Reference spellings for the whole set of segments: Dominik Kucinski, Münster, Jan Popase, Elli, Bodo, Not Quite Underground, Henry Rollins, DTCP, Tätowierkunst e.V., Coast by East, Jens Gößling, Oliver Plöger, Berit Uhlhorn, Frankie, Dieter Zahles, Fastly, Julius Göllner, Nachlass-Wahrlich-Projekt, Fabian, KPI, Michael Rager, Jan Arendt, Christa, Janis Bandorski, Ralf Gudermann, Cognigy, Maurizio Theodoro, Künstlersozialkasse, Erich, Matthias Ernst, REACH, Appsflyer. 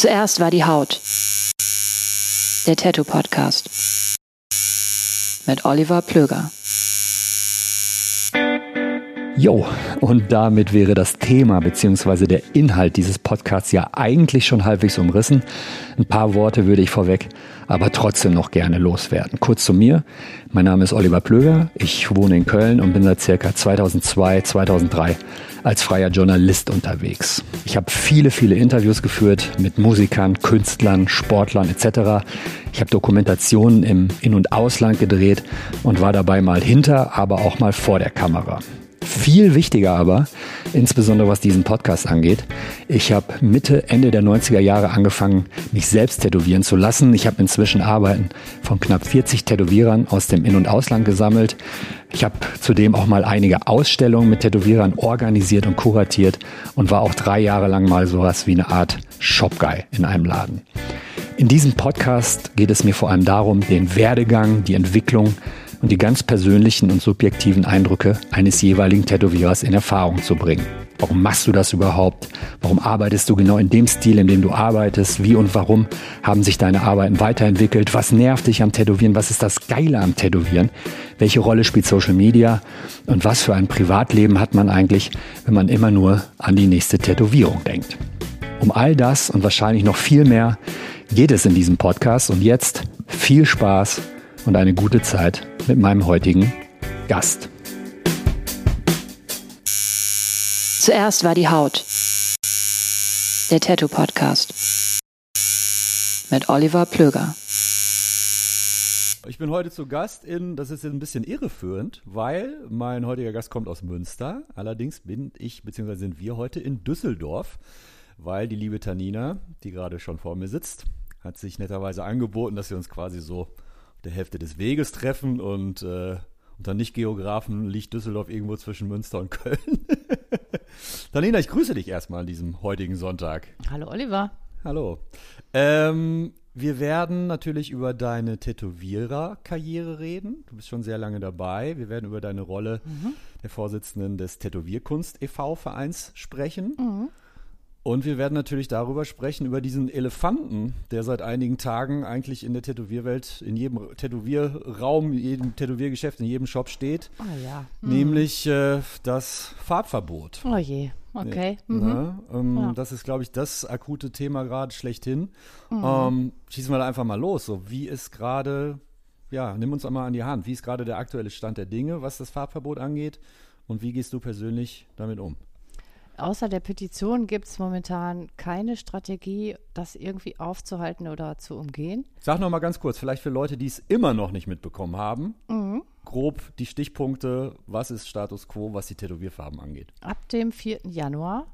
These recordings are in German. Zuerst war die Haut. Der Tattoo-Podcast. Mit Oliver Plöger. Jo, und damit wäre das Thema bzw. der Inhalt dieses Podcasts ja eigentlich schon halbwegs umrissen. Ein paar Worte würde ich vorweg, aber trotzdem noch gerne loswerden. Kurz zu mir, mein Name ist Oliver Plöger, ich wohne in Köln und bin seit ca. 2003 als freier Journalist unterwegs. Ich habe viele Interviews geführt mit Musikern, Künstlern, Sportlern etc. Ich habe Dokumentationen im In- und Ausland gedreht und war dabei mal hinter, aber auch mal vor der Kamera. Viel wichtiger aber, insbesondere was diesen Podcast angeht, ich habe Mitte, Ende der 90er Jahre angefangen, mich selbst tätowieren zu lassen. Ich habe inzwischen Arbeiten von knapp 40 Tätowierern aus dem In- und Ausland gesammelt. Ich habe zudem auch mal einige Ausstellungen mit Tätowierern organisiert und kuratiert und war auch 3 Jahre lang mal sowas wie eine Art Shopguy in einem Laden. In diesem Podcast geht es mir vor allem darum, den Werdegang, die Entwicklung und die ganz persönlichen und subjektiven Eindrücke eines jeweiligen Tätowierers in Erfahrung zu bringen. Warum machst du das überhaupt? Warum arbeitest du genau in dem Stil, in dem du arbeitest? Wie und warum haben sich deine Arbeiten weiterentwickelt? Was nervt dich am Tätowieren? Was ist das Geile am Tätowieren? Welche Rolle spielt Social Media? Und was für ein Privatleben hat man eigentlich, wenn man immer nur an die nächste Tätowierung denkt? Um all das und wahrscheinlich noch viel mehr geht es in diesem Podcast. Und jetzt viel Spaß und eine gute Zeit mit meinem heutigen Gast. Zuerst war die Haut. Der Tattoo-Podcast. Mit Oliver Plöger. Ich bin heute zu Gast in, das ist ein bisschen irreführend, weil mein heutiger Gast kommt aus Münster. Allerdings bin ich, bzw. sind wir heute in Düsseldorf, weil die liebe Tanina, die gerade schon vor mir sitzt, hat sich netterweise angeboten, dass wir uns quasi so der Hälfte des Weges treffen und unter Nicht-Geografen liegt Düsseldorf irgendwo zwischen Münster und Köln. Tanina, ich grüße dich erstmal an diesem heutigen Sonntag. Hallo Oliver. Hallo. Wir werden natürlich über deine Tätowierer-Karriere reden. Du bist schon sehr lange dabei. Wir werden über deine Rolle der Vorsitzenden des Tätowierkunst e.V. Vereins sprechen. Mhm. Und wir werden natürlich darüber sprechen, über diesen Elefanten, der seit einigen Tagen eigentlich in der Tätowierwelt, in jedem Tätowierraum, in jedem Tätowiergeschäft, in jedem Shop steht. Ah ja. Nämlich das Farbverbot. Oh je, okay. Ja. Mhm. Ja, ja. Das ist, glaube ich, das akute Thema gerade schlechthin. Mhm. Schießen wir da einfach mal los. So, wie ist gerade, ja, nimm uns einmal an die Hand, wie ist gerade der aktuelle Stand der Dinge, was das Farbverbot angeht und wie gehst du persönlich damit um? Außer der Petition gibt es momentan keine Strategie, das irgendwie aufzuhalten oder zu umgehen. Sag noch mal ganz kurz, vielleicht für Leute, die es immer noch nicht mitbekommen haben, grob die Stichpunkte, was ist Status Quo, was die Tätowierfarben angeht. Ab dem 4. Januar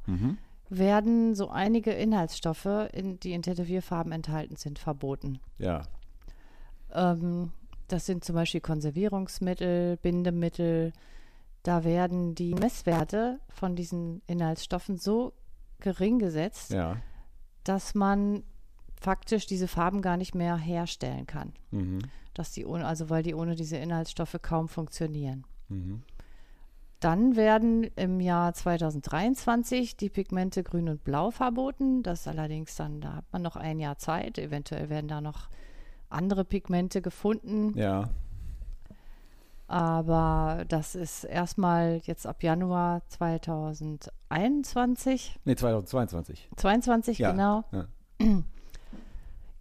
werden so einige Inhaltsstoffe, die in Tätowierfarben enthalten sind, verboten. Ja. Das sind zum Beispiel Konservierungsmittel, Bindemittel. Da werden die Messwerte von diesen Inhaltsstoffen so gering gesetzt, ja, dass man faktisch diese Farben gar nicht mehr herstellen kann. Mhm. Dass die weil die ohne diese Inhaltsstoffe kaum funktionieren. Mhm. Dann werden im Jahr 2023 die Pigmente Grün und Blau verboten. Das allerdings dann, da hat man noch ein Jahr Zeit. Eventuell werden da noch andere Pigmente gefunden. Ja. Aber das ist erstmal jetzt ab Januar 2021. Nee, 2022. 22, ja, genau. Ja.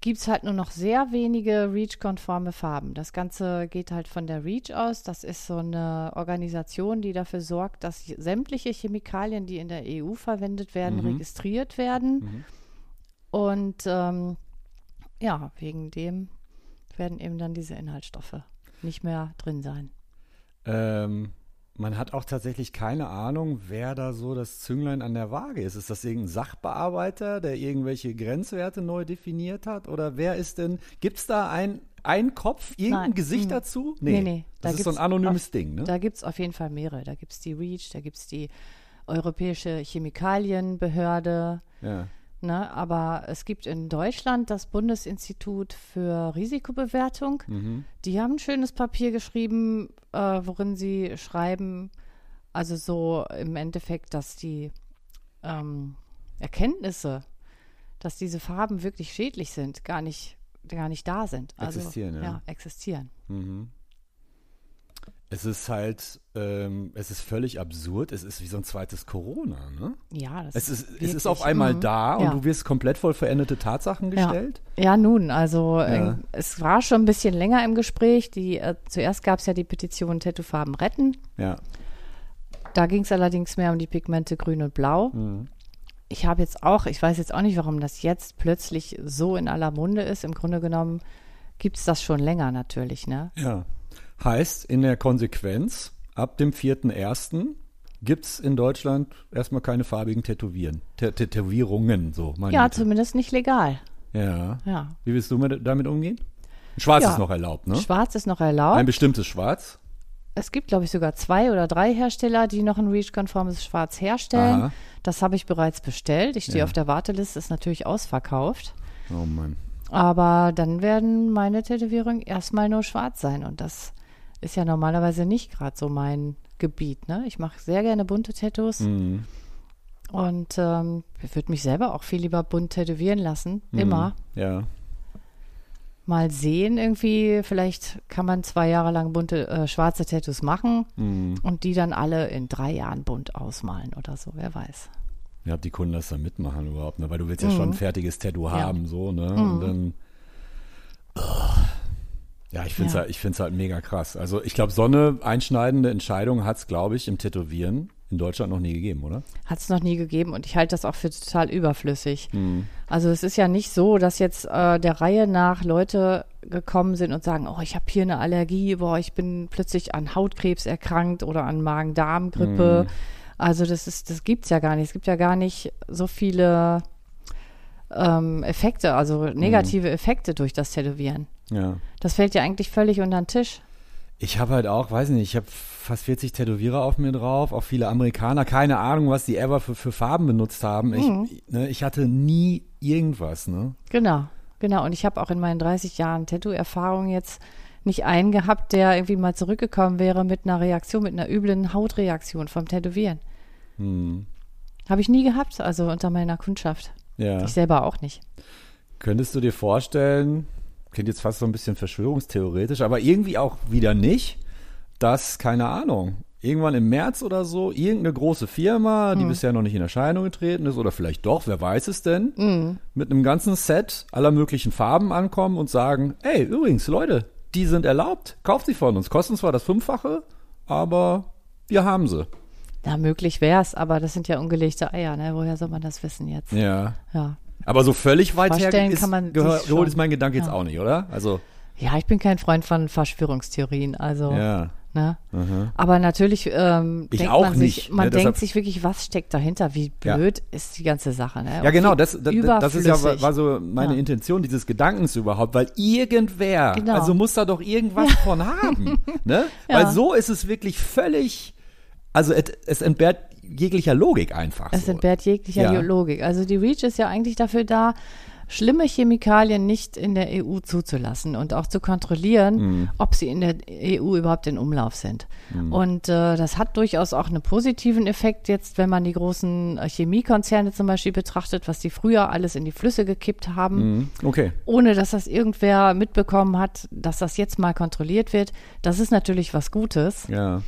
Gibt es halt nur noch sehr wenige REACH-konforme Farben. Das Ganze geht halt von der REACH aus. Das ist so eine Organisation, die dafür sorgt, dass sämtliche Chemikalien, die in der EU verwendet werden, registriert werden. Mhm. Und ja, wegen dem werden eben dann diese Inhaltsstoffe nicht mehr drin sein. Man hat auch tatsächlich keine Ahnung, wer da so das Zünglein an der Waage ist. Ist das irgendein Sachbearbeiter, der irgendwelche Grenzwerte neu definiert hat? Oder wer ist denn, gibt es da einen Kopf, irgendein Gesicht dazu? Nee, das ist so ein anonymes Ding, ne? Da gibt es auf jeden Fall mehrere. Da gibt es die REACH, da gibt es die Europäische Chemikalienbehörde. Ja. Ne? Aber es gibt in Deutschland das Bundesinstitut für Risikobewertung. Mhm. Die haben ein schönes Papier geschrieben, worin sie schreiben, also so im Endeffekt, dass die Erkenntnisse, dass diese Farben wirklich schädlich sind, gar nicht da sind. Also, existieren, ja. Ja, existieren. Mhm. Es ist halt, es ist völlig absurd. Es ist wie so ein zweites Corona, ne? Ja, das ist wirklich, es ist auf einmal da und ja, du wirst komplett vor veränderte Tatsachen gestellt. Ja, ja, nun, also ja, es war schon ein bisschen länger im Gespräch. Zuerst gab es ja die Petition Tattoofarben retten. Ja. Da ging es allerdings mehr um die Pigmente Grün und Blau. Mhm. Ich weiß jetzt auch nicht, warum das jetzt plötzlich so in aller Munde ist. Im Grunde genommen gibt es das schon länger natürlich, ne? Ja. Heißt in der Konsequenz, ab dem 4.1. gibt es in Deutschland erstmal keine farbigen Tätowierungen. So, ja, zumindest nicht legal. Ja. Ja. Wie willst du damit umgehen? Schwarz ist noch erlaubt, ne? Schwarz ist noch erlaubt. Ein bestimmtes Schwarz. Es gibt, glaube ich, sogar 2 oder 3 Hersteller, die noch ein REACH-konformes Schwarz herstellen. Aha. Das habe ich bereits bestellt. Ich stehe auf der Warteliste, ist natürlich ausverkauft. Oh Mann. Aber dann werden meine Tätowierungen erstmal nur schwarz sein. Und das ist ja normalerweise nicht gerade so mein Gebiet, ne? Ich mache sehr gerne bunte Tattoos. Mhm. Und ich würde mich selber auch viel lieber bunt tätowieren lassen, immer. Ja. Mal sehen irgendwie, vielleicht kann man 2 Jahre lang schwarze Tattoos machen und die dann alle in 3 Jahren bunt ausmalen oder so, wer weiß. Ja, ob die Kunden das dann mitmachen überhaupt, ne? Weil du willst ja schon ein fertiges Tattoo haben, so, ne? Und dann, ja, ich finde es halt mega krass. Also ich glaube, so eine einschneidende Entscheidung hat es, glaube ich, im Tätowieren in Deutschland noch nie gegeben, oder? Hat es noch nie gegeben und ich halte das auch für total überflüssig. Mhm. Also es ist ja nicht so, dass jetzt der Reihe nach Leute gekommen sind und sagen, oh, ich habe hier eine Allergie, boah, ich bin plötzlich an Hautkrebs erkrankt oder an Magen-Darm-Grippe. Mhm. Also das gibt es ja gar nicht. Es gibt ja gar nicht so viele Effekte, also negative Effekte durch das Tätowieren. Ja. Das fällt ja eigentlich völlig unter den Tisch. Ich habe halt auch, weiß nicht, ich habe fast 40 Tätowierer auf mir drauf, auch viele Amerikaner. Keine Ahnung, was die ever für Farben benutzt haben. Ich hatte nie irgendwas, ne? Genau. Und ich habe auch in meinen 30 Jahren Tattoo-Erfahrung jetzt nicht einen gehabt, der irgendwie mal zurückgekommen wäre mit einer Reaktion, mit einer üblen Hautreaktion vom Tätowieren. Habe ich nie gehabt, also unter meiner Kundschaft. Ja. Ich selber auch nicht. Könntest du dir vorstellen, klingt jetzt fast so ein bisschen verschwörungstheoretisch, aber irgendwie auch wieder nicht, dass, keine Ahnung, irgendwann im März oder so, irgendeine große Firma, die bisher noch nicht in Erscheinung getreten ist, oder vielleicht doch, wer weiß es denn, mit einem ganzen Set aller möglichen Farben ankommen und sagen, ey, übrigens, Leute, die sind erlaubt, kauft sie von uns, kosten zwar das 5-fache, aber wir haben sie. Na, möglich wär's, aber das sind ja ungelegte Eier, ne? Woher soll man das wissen jetzt? Ja. Aber so völlig weit hergeholt ist mein Gedanke jetzt auch nicht, oder? Also ja, ich bin kein Freund von Verschwörungstheorien, also ne? Aber natürlich denkt sich wirklich, was steckt dahinter? Wie blöd ist die ganze Sache, ne? Ja, genau, das ist ja, war so meine Intention dieses Gedankens überhaupt, weil irgendwer, also muss da doch irgendwas von haben, ne? Weil so ist es wirklich völlig, also es entbehrt jeglicher Logik einfach. Es entbehrt jeglicher Logik. Also die REACH ist ja eigentlich dafür da, schlimme Chemikalien nicht in der EU zuzulassen und auch zu kontrollieren, ob sie in der EU überhaupt in Umlauf sind. Und das hat durchaus auch einen positiven Effekt jetzt, wenn man die großen Chemiekonzerne zum Beispiel betrachtet, was die früher alles in die Flüsse gekippt haben, ohne dass das irgendwer mitbekommen hat, dass das jetzt mal kontrolliert wird. Das ist natürlich was Gutes. Ja.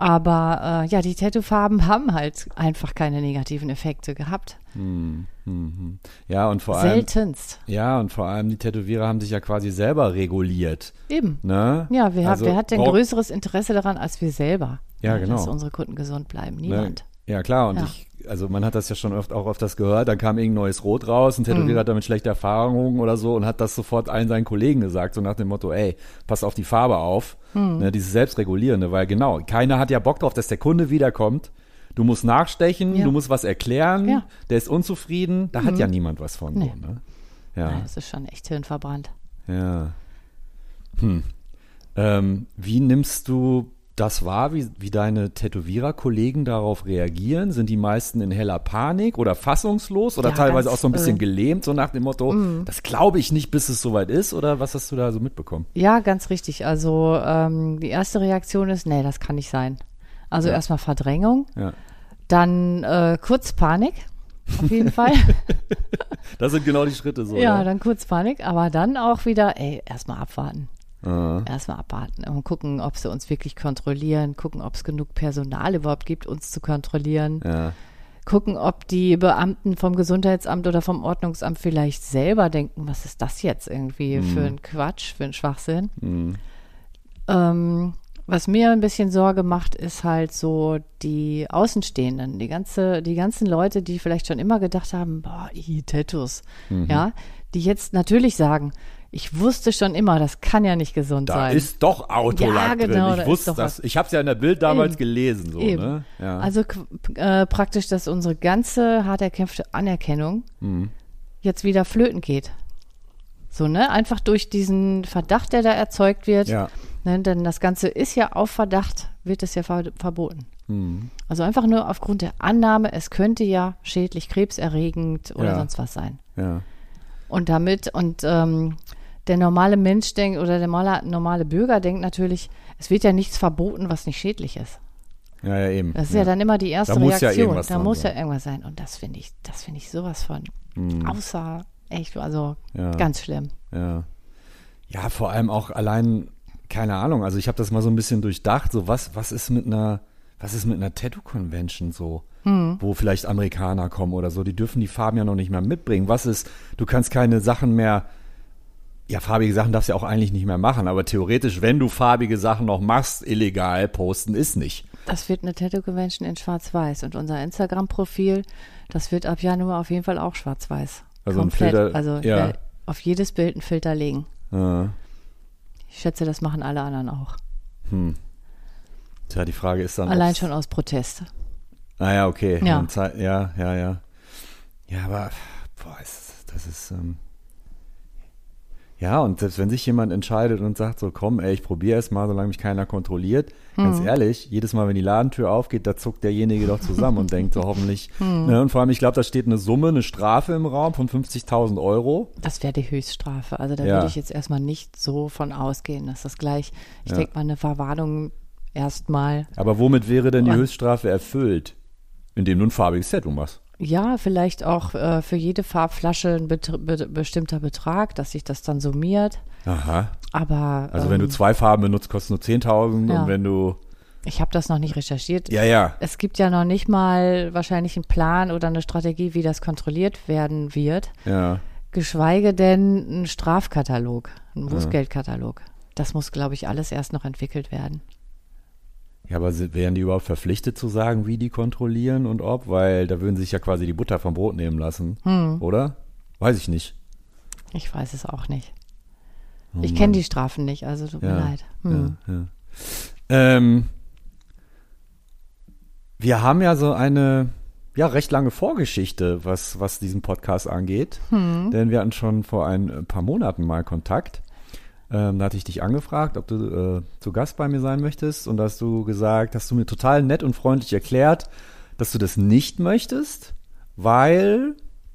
Aber die Tattoo-Farben haben halt einfach keine negativen Effekte gehabt. Ja, und vor allem. Seltenst. Ja, und vor allem die Tätowierer haben sich ja quasi selber reguliert. Eben. Ne? Ja, wer hat denn größeres Interesse daran als wir selber? Ja, genau. Dass unsere Kunden gesund bleiben. Niemand. Ne? Ja, klar. Und man hat das ja schon oft gehört, dann kam irgendein neues Rot raus, ein Tätowierer hat damit schlechte Erfahrungen oder so und hat das sofort allen seinen Kollegen gesagt, so nach dem Motto, ey, pass auf die Farbe auf. Ne, dieses Selbstregulierende, weil genau, keiner hat ja Bock drauf, dass der Kunde wiederkommt. Du musst nachstechen, du musst was erklären, der ist unzufrieden, da hat ja niemand was von. Nee. So, ne? Ja. Nein, das ist schon echt hirnverbrannt. Ja. Wie nimmst du das wahr, wie deine Tätowiererkollegen darauf reagieren? Sind die meisten in heller Panik oder fassungslos oder teilweise auch so ein bisschen gelähmt, so nach dem Motto, das glaube ich nicht, bis es soweit ist? Oder was hast du da so mitbekommen? Ja, ganz richtig. Also die erste Reaktion ist, nee, das kann nicht sein. Also erstmal Verdrängung, dann kurz Panik. auf jeden Fall. Das sind genau die Schritte so. Ja, dann kurz Panik, aber dann auch wieder, erstmal abwarten. Erstmal abwarten und gucken, ob sie uns wirklich kontrollieren, gucken, ob es genug Personal überhaupt gibt, uns zu kontrollieren. Ja. Gucken, ob die Beamten vom Gesundheitsamt oder vom Ordnungsamt vielleicht selber denken, was ist das jetzt irgendwie für ein Quatsch, für ein Schwachsinn. Was mir ein bisschen Sorge macht, ist halt so die Außenstehenden, die ganzen Leute, die vielleicht schon immer gedacht haben, boah, Tattoos, ja, die jetzt natürlich sagen, ich wusste schon immer, das kann ja nicht gesund sein. Da ist doch Autolack drin. Ich wusste das. Ich habe es ja in der Bild damals gelesen. So, ne? Ja. Also praktisch, dass unsere ganze hart erkämpfte Anerkennung jetzt wieder flöten geht. So, ne? Einfach durch diesen Verdacht, der da erzeugt wird. Ja. Ne? Denn das Ganze ist ja auf Verdacht, wird es ja verboten. Also einfach nur aufgrund der Annahme, es könnte ja schädlich, krebserregend oder sonst was sein. Ja. Und damit, der normale Mensch denkt oder der normale Bürger denkt natürlich, es wird ja nichts verboten, was nicht schädlich ist. Ja, eben. Das ist ja dann immer die erste Reaktion. Da muss ja irgendwas sein. Und das finde ich sowas von außer echt, also ganz schlimm. Ja. Ja, vor allem auch allein, keine Ahnung, also ich habe das mal so ein bisschen durchdacht, so was ist mit einer Tattoo-Convention so? Wo vielleicht Amerikaner kommen oder so, die dürfen die Farben ja noch nicht mehr mitbringen. Was ist, du kannst keine Sachen mehr, ja, farbige Sachen darfst du ja auch eigentlich nicht mehr machen, aber theoretisch, wenn du farbige Sachen noch machst, illegal posten ist nicht. Das wird eine Tattoo-Convention in Schwarz-Weiß und unser Instagram-Profil, das wird ab Januar auf jeden Fall auch Schwarz-Weiß. Also komplett, ein Filter, auf jedes Bild einen Filter legen. Ich schätze, das machen alle anderen auch. Tja, die Frage ist dann… Allein schon aus Protest. Ah ja, okay. Ja, ja. Ja, aber das ist ja, und selbst wenn sich jemand entscheidet und sagt so, komm, ich probiere es mal, solange mich keiner kontrolliert, ganz ehrlich, jedes Mal, wenn die Ladentür aufgeht, da zuckt derjenige doch zusammen und denkt so hoffentlich, ne, und vor allem, ich glaube, da steht eine Summe, eine Strafe im Raum von 50.000 Euro. Das wäre die Höchststrafe, also da würde ich jetzt erstmal nicht so von ausgehen, dass das gleich, ich denke mal, eine Verwarnung erstmal. Aber womit wäre denn die Höchststrafe erfüllt? Indem du ein farbiges Tattoo machst. Ja, vielleicht auch für jede Farbflasche ein bestimmter Betrag, dass sich das dann summiert. Aha. Aber also wenn du zwei Farben benutzt, kostet nur 10.000 und wenn du… Ich habe das noch nicht recherchiert. Ja, ja. Es gibt ja noch nicht mal wahrscheinlich einen Plan oder eine Strategie, wie das kontrolliert werden wird. Ja. Geschweige denn einen Strafkatalog, einen Bußgeldkatalog. Das muss, glaube ich, alles erst noch entwickelt werden. Ja, aber wären die überhaupt verpflichtet zu sagen, wie die kontrollieren und ob? Weil da würden sich ja quasi die Butter vom Brot nehmen lassen, oder? Weiß ich nicht. Ich weiß es auch nicht. Oh, ich kenne die Strafen nicht, also tut mir leid. Wir haben ja so eine recht lange Vorgeschichte, was diesen Podcast angeht. Denn wir hatten schon vor ein paar Monaten mal Kontakt. Da hatte ich dich angefragt, ob du zu Gast bei mir sein möchtest und da hast du gesagt, hast du mir total nett und freundlich erklärt, dass du das nicht möchtest, weil,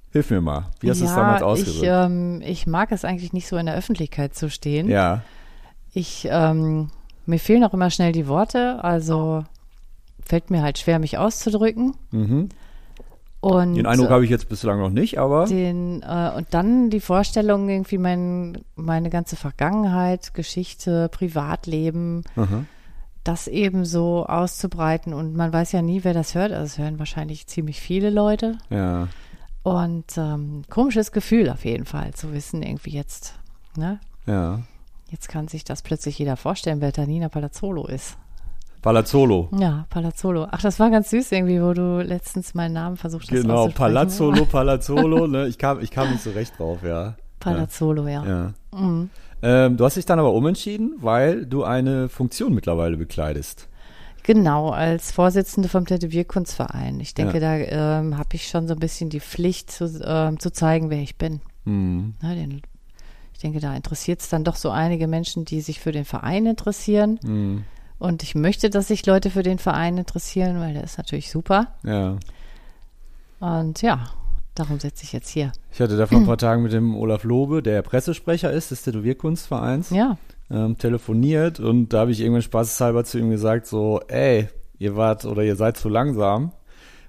hilf mir mal, wie hast du es damals ausgedrückt? Ich mag es eigentlich nicht so in der Öffentlichkeit zu stehen. Ja. Mir fehlen auch immer schnell die Worte, also fällt mir halt schwer, mich auszudrücken. Und den Eindruck habe ich jetzt bislang noch nicht, aber… und dann die Vorstellung, irgendwie meine ganze Vergangenheit, Geschichte, Privatleben, das eben so auszubreiten. Und man weiß ja nie, wer das hört. Also es hören wahrscheinlich ziemlich viele Leute. Ja. Und komisches Gefühl auf jeden Fall, zu wissen irgendwie jetzt, ne? Ja. Jetzt kann sich das plötzlich jeder vorstellen, wer Tanina Palazzolo ist. Palazzolo. Ja, Palazzolo. Ach, das war ganz süß irgendwie, wo du letztens meinen Namen versucht hast auszusprechen. Genau, Palazzolo, ne? Ich kam nicht so recht drauf, ja. Palazzolo, ja. Du hast dich dann aber umentschieden, weil du eine Funktion mittlerweile bekleidest. Genau, als Vorsitzende vom Tätowierkunstverein. Ich denke, da habe ich schon so ein bisschen die Pflicht, zu zeigen, wer ich bin. Na, ich denke, da interessiert es dann doch so einige Menschen, die sich für den Verein interessieren. Und ich möchte, dass sich Leute für den Verein interessieren, weil der ist natürlich super. Ja. Und ja, darum sitze ich jetzt hier. Ich hatte da vor ein paar Tagen mit dem Olaf Lobe, der Pressesprecher ist, des Tätowierkunstvereins, telefoniert. Und da habe ich irgendwann spaßeshalber zu ihm gesagt, so, ihr seid zu langsam.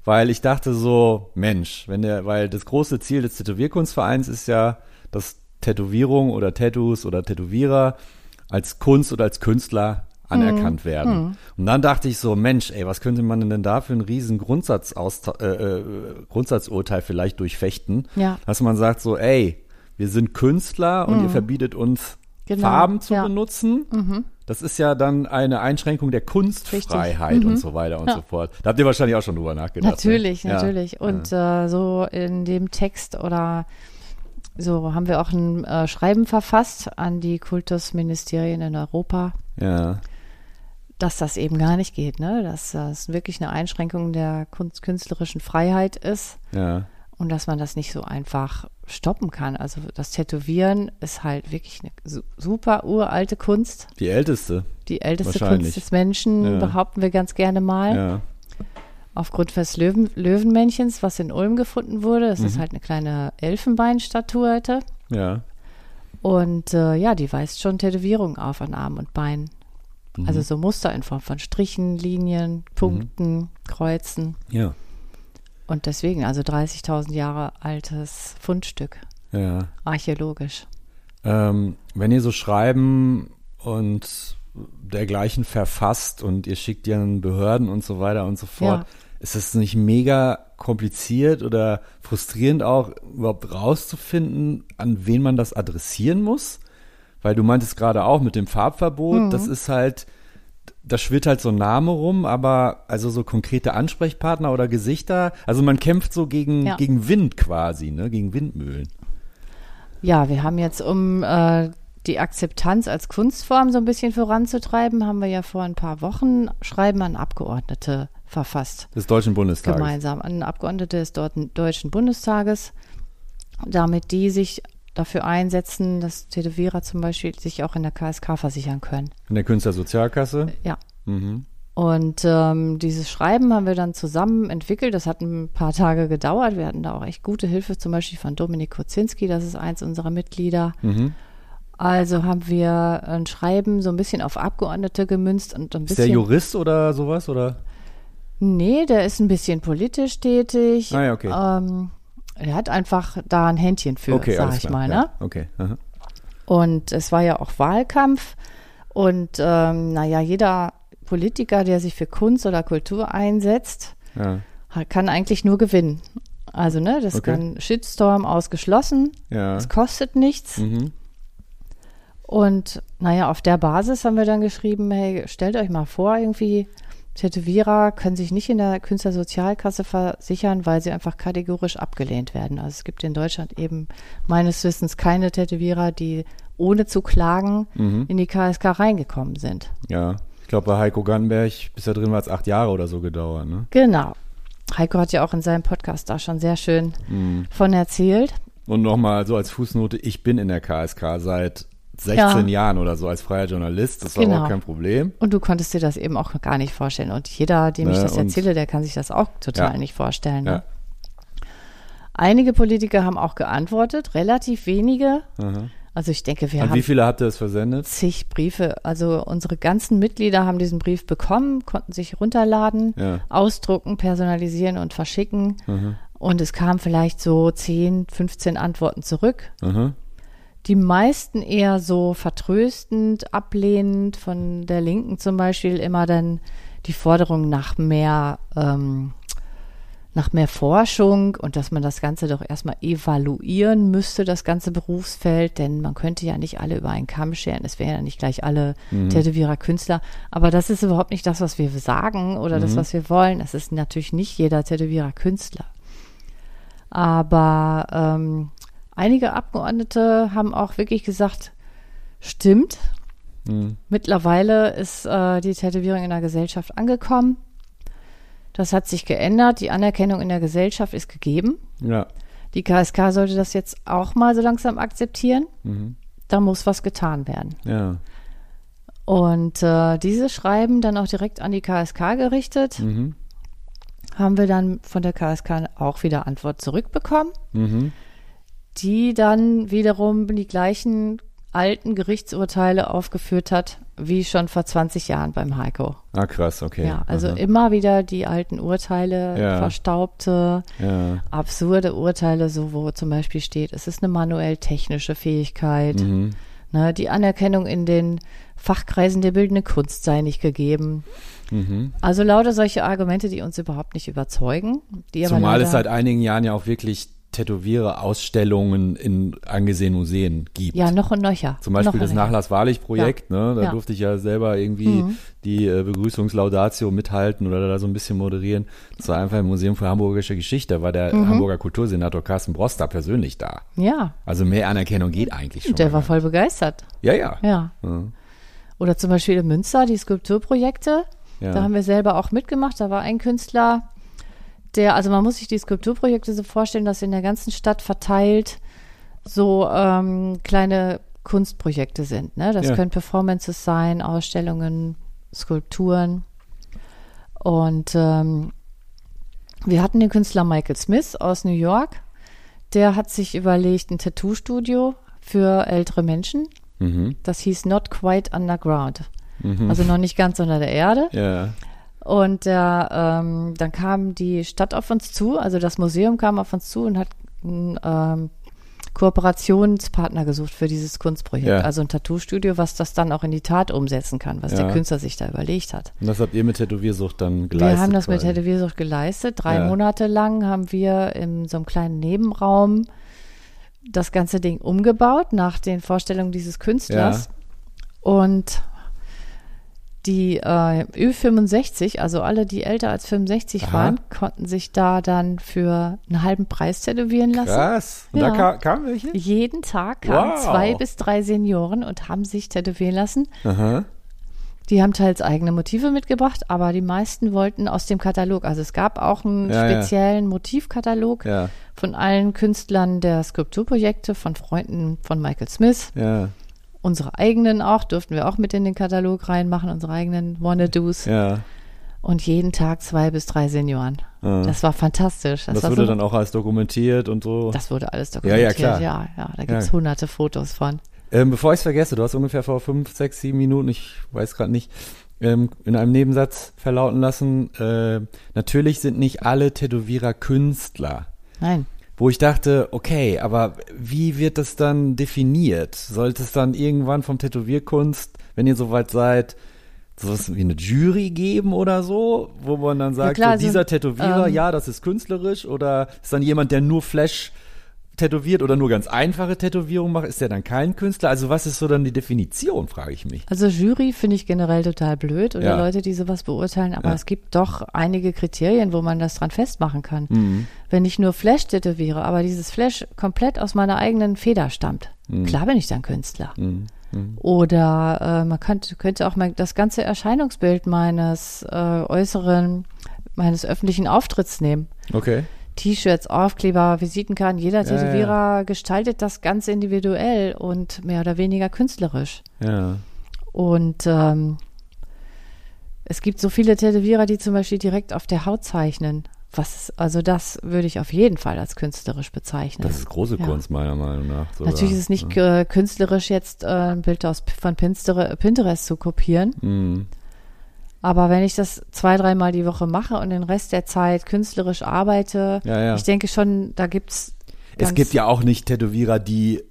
weil ich dachte so, Mensch, weil das große Ziel des Tätowierkunstvereins ist ja, dass Tätowierung oder Tattoos oder Tätowierer als Kunst oder als Künstler anerkannt werden. Und dann dachte ich so, Mensch, ey, was könnte man denn da für einen riesen Grundsatzurteil vielleicht durchfechten? Ja. Dass man sagt so, ey, wir sind Künstler und ihr verbietet uns Farben zu benutzen. Mhm. Das ist ja dann eine Einschränkung der Kunstfreiheit und so weiter und so fort. Da habt ihr wahrscheinlich auch schon drüber nachgedacht. Natürlich, natürlich. Und so in dem Text oder so haben wir auch ein Schreiben verfasst an die Kultusministerien in Europa, dass das eben gar nicht geht, ne? Dass das wirklich eine Einschränkung der künstlerischen Freiheit ist und dass man das nicht so einfach stoppen kann. Also das Tätowieren ist halt wirklich eine super uralte Kunst. Die älteste. Die älteste Kunst des Menschen, behaupten wir ganz gerne mal. Ja. Aufgrund des Löwenmännchens, was in Ulm gefunden wurde. Das ist halt eine kleine Elfenbeinstatuette. Ja. Und ja, die weist schon Tätowierungen auf an Armen und Beinen. Also so Muster in Form von Strichen, Linien, Punkten, Kreuzen. Ja. Und deswegen, also 30.000 Jahre altes Fundstück. Ja. Archäologisch. Wenn ihr so Schreiben und dergleichen verfasst und ihr schickt die an Behörden und so weiter und so fort, ist das nicht mega kompliziert oder frustrierend auch, überhaupt rauszufinden, an wen man das adressieren muss? Weil du meintest gerade auch mit dem Farbverbot, das ist halt, da schwirrt halt so ein Name rum, aber also so konkrete Ansprechpartner oder Gesichter, also man kämpft so gegen Wind quasi, ne, gegen Windmühlen. Ja, wir haben jetzt, um die Akzeptanz als Kunstform so ein bisschen voranzutreiben, haben wir ja vor ein paar Wochen Schreiben an Abgeordnete verfasst. Des Deutschen Bundestages. Gemeinsam an Abgeordnete des Deutschen Bundestages, damit die sich dafür einsetzen, dass Tätowierer zum Beispiel sich auch in der KSK versichern können. In der Künstlersozialkasse? Ja. Mhm. Und dieses Schreiben haben wir dann zusammen entwickelt. Das hat ein paar Tage gedauert. Wir hatten da auch echt gute Hilfe, zum Beispiel von Dominik Kucinski, das ist eins unserer Mitglieder. Mhm. Also haben wir ein Schreiben so ein bisschen auf Abgeordnete gemünzt und ein bisschen. Ist der Jurist oder sowas, oder? Nee, der ist ein bisschen politisch tätig. Ah ja, okay. Er hat einfach da ein Händchen für, okay, sag ich mal. Ja. Ne? Okay. Aha. Und es war ja auch Wahlkampf. Und naja, jeder Politiker, der sich für Kunst oder Kultur einsetzt, kann eigentlich nur gewinnen. Also, ne, das kann Shitstorm ausgeschlossen. Ja. Es kostet nichts. Mhm. Und naja, auf der Basis haben wir dann geschrieben, hey, stellt euch mal vor, irgendwie Tätowierer können sich nicht in der Künstlersozialkasse versichern, weil sie einfach kategorisch abgelehnt werden. Also es gibt in Deutschland eben meines Wissens keine Tätowierer, die ohne zu klagen in die KSK reingekommen sind. Ja, ich glaube bei Heiko Gunnberg, bis er drin war, hat es 8 Jahre oder so gedauert. Ne? Genau. Heiko hat ja auch in seinem Podcast da schon sehr schön von erzählt. Und nochmal so als Fußnote, ich bin in der KSK seit 16 Jahren oder so als freier Journalist, das war auch kein Problem. Und du konntest dir das eben auch gar nicht vorstellen. Und jeder, dem ich das erzähle, der kann sich das auch total nicht vorstellen. Ne? Ja. Einige Politiker haben auch geantwortet, relativ wenige. Aha. Also ich denke, wir haben. An wie viele habt ihr das versendet? Zig Briefe. Also unsere ganzen Mitglieder haben diesen Brief bekommen, konnten sich runterladen, ausdrucken, personalisieren und verschicken. Aha. Und es kamen vielleicht so 10, 15 Antworten zurück. Aha. Die meisten eher so vertröstend, ablehnend, von der Linken zum Beispiel immer dann die Forderung nach mehr Forschung und dass man das Ganze doch erstmal evaluieren müsste, das ganze Berufsfeld, denn man könnte ja nicht alle über einen Kamm scheren, es wären ja nicht gleich alle Tätowierer Künstler, aber das ist überhaupt nicht das, was wir sagen oder das, was wir wollen. Es ist natürlich nicht jeder Tätowierer Künstler, aber einige Abgeordnete haben auch wirklich gesagt, stimmt, mittlerweile ist die Tätowierung in der Gesellschaft angekommen. Das hat sich geändert, die Anerkennung in der Gesellschaft ist gegeben. Ja. Die KSK sollte das jetzt auch mal so langsam akzeptieren. Mhm. Da muss was getan werden. Ja. Und diese Schreiben dann auch direkt an die KSK gerichtet, haben wir dann von der KSK auch wieder Antwort zurückbekommen. Die dann wiederum die gleichen alten Gerichtsurteile aufgeführt hat, wie schon vor 20 Jahren beim Heiko. Ah, krass, okay. Ja, also immer wieder die alten Urteile, verstaubte, absurde Urteile, so wo zum Beispiel steht, es ist eine manuell-technische Fähigkeit, ne, die Anerkennung in den Fachkreisen der bildenden Kunst sei nicht gegeben. Also lauter solche Argumente, die uns überhaupt nicht überzeugen. Die Zumal es seit einigen Jahren ja auch wirklich Tätowiere-Ausstellungen in angesehenen Museen gibt. Ja, noch und nöcher. Zum Beispiel das Nachlass-Wahrlich-Projekt, ne? Da durfte ich ja selber irgendwie die Begrüßungslaudatio mithalten oder da so ein bisschen moderieren. Das war einfach im Museum für Hamburgische Geschichte, da war der Hamburger Kultursenator Carsten Broster persönlich da. Ja. Also mehr Anerkennung geht eigentlich schon. Der war voll begeistert. Ja. Oder zum Beispiel in Münster, die Skulpturprojekte. Ja. Da haben wir selber auch mitgemacht. Da war ein Künstler, der, also man muss sich die Skulpturprojekte so vorstellen, dass in der ganzen Stadt verteilt so kleine Kunstprojekte sind. Ne? Das können Performances sein, Ausstellungen, Skulpturen. Und wir hatten den Künstler Michael Smith aus New York. Der hat sich überlegt, ein Tattoo-Studio für ältere Menschen. Das hieß Not Quite Underground. Also noch nicht ganz unter der Erde. Und dann kam die Stadt auf uns zu, also das Museum kam auf uns zu und hat einen Kooperationspartner gesucht für dieses Kunstprojekt. Also ein Tattoo-Studio, was das dann auch in die Tat umsetzen kann, was der Künstler sich da überlegt hat. Und das habt ihr mit Tätowiersucht dann geleistet? Wir haben das mit Tätowiersucht geleistet. 3 Monate lang haben wir in so einem kleinen Nebenraum das ganze Ding umgebaut nach den Vorstellungen dieses Künstlers. Und die Ü65, also alle, die älter als 65 waren, konnten sich da dann für einen halben Preis tätowieren lassen. Krass. Und da kamen welche? Jeden Tag kamen 2 bis 3 Senioren und haben sich tätowieren lassen. Die haben teils eigene Motive mitgebracht, aber die meisten wollten aus dem Katalog. Also es gab auch einen speziellen Motivkatalog von allen Künstlern der Skulpturprojekte, von Freunden von Michael Smith. Unsere eigenen auch, durften wir auch mit in den Katalog reinmachen, unsere eigenen Wanna-Dos. Und jeden Tag 2 bis 3 Senioren. Das war fantastisch. Das wurde so, dann auch alles dokumentiert und so? Das wurde alles dokumentiert, ja, da gibt es hunderte Fotos von. Bevor ich es vergesse, du hast ungefähr vor 5, 6, 7 Minuten, ich weiß gerade nicht, in einem Nebensatz verlauten lassen, natürlich sind nicht alle Tätowierer Künstler. Nein. Wo ich dachte, okay, aber wie wird das dann definiert? Sollte es dann irgendwann vom Tätowierkunst, wenn ihr soweit seid, sowas wie eine Jury geben oder so, wo man dann sagt, klar, so, dieser Tätowierer, das ist künstlerisch, oder ist dann jemand, der nur Flash tätowiert oder nur ganz einfache Tätowierungen macht, ist der dann kein Künstler? Also was ist so dann die Definition, frage ich mich. Also Jury finde ich generell total blöd oder Leute, die sowas beurteilen, aber es gibt doch einige Kriterien, wo man das dran festmachen kann. Wenn ich nur Flash tätowiere, aber dieses Flash komplett aus meiner eigenen Feder stammt, klar bin ich dann Künstler. Oder man könnte auch mal das ganze Erscheinungsbild meines meines öffentlichen Auftritts nehmen. Okay. T-Shirts, Aufkleber, Visitenkarten, jeder Tätowierer gestaltet das ganz individuell und mehr oder weniger künstlerisch. Und es gibt so viele Tätowierer, die zum Beispiel direkt auf der Haut zeichnen. Also das würde ich auf jeden Fall als künstlerisch bezeichnen. Das ist große Kunst meiner Meinung nach. Sogar. Natürlich ist es nicht künstlerisch, jetzt ein Bild von Pinterest zu kopieren. Aber wenn ich das 2-3 Mal die Woche mache und den Rest der Zeit künstlerisch arbeite, ich denke schon, da gibt's. Es gibt ja auch nicht Tätowierer, die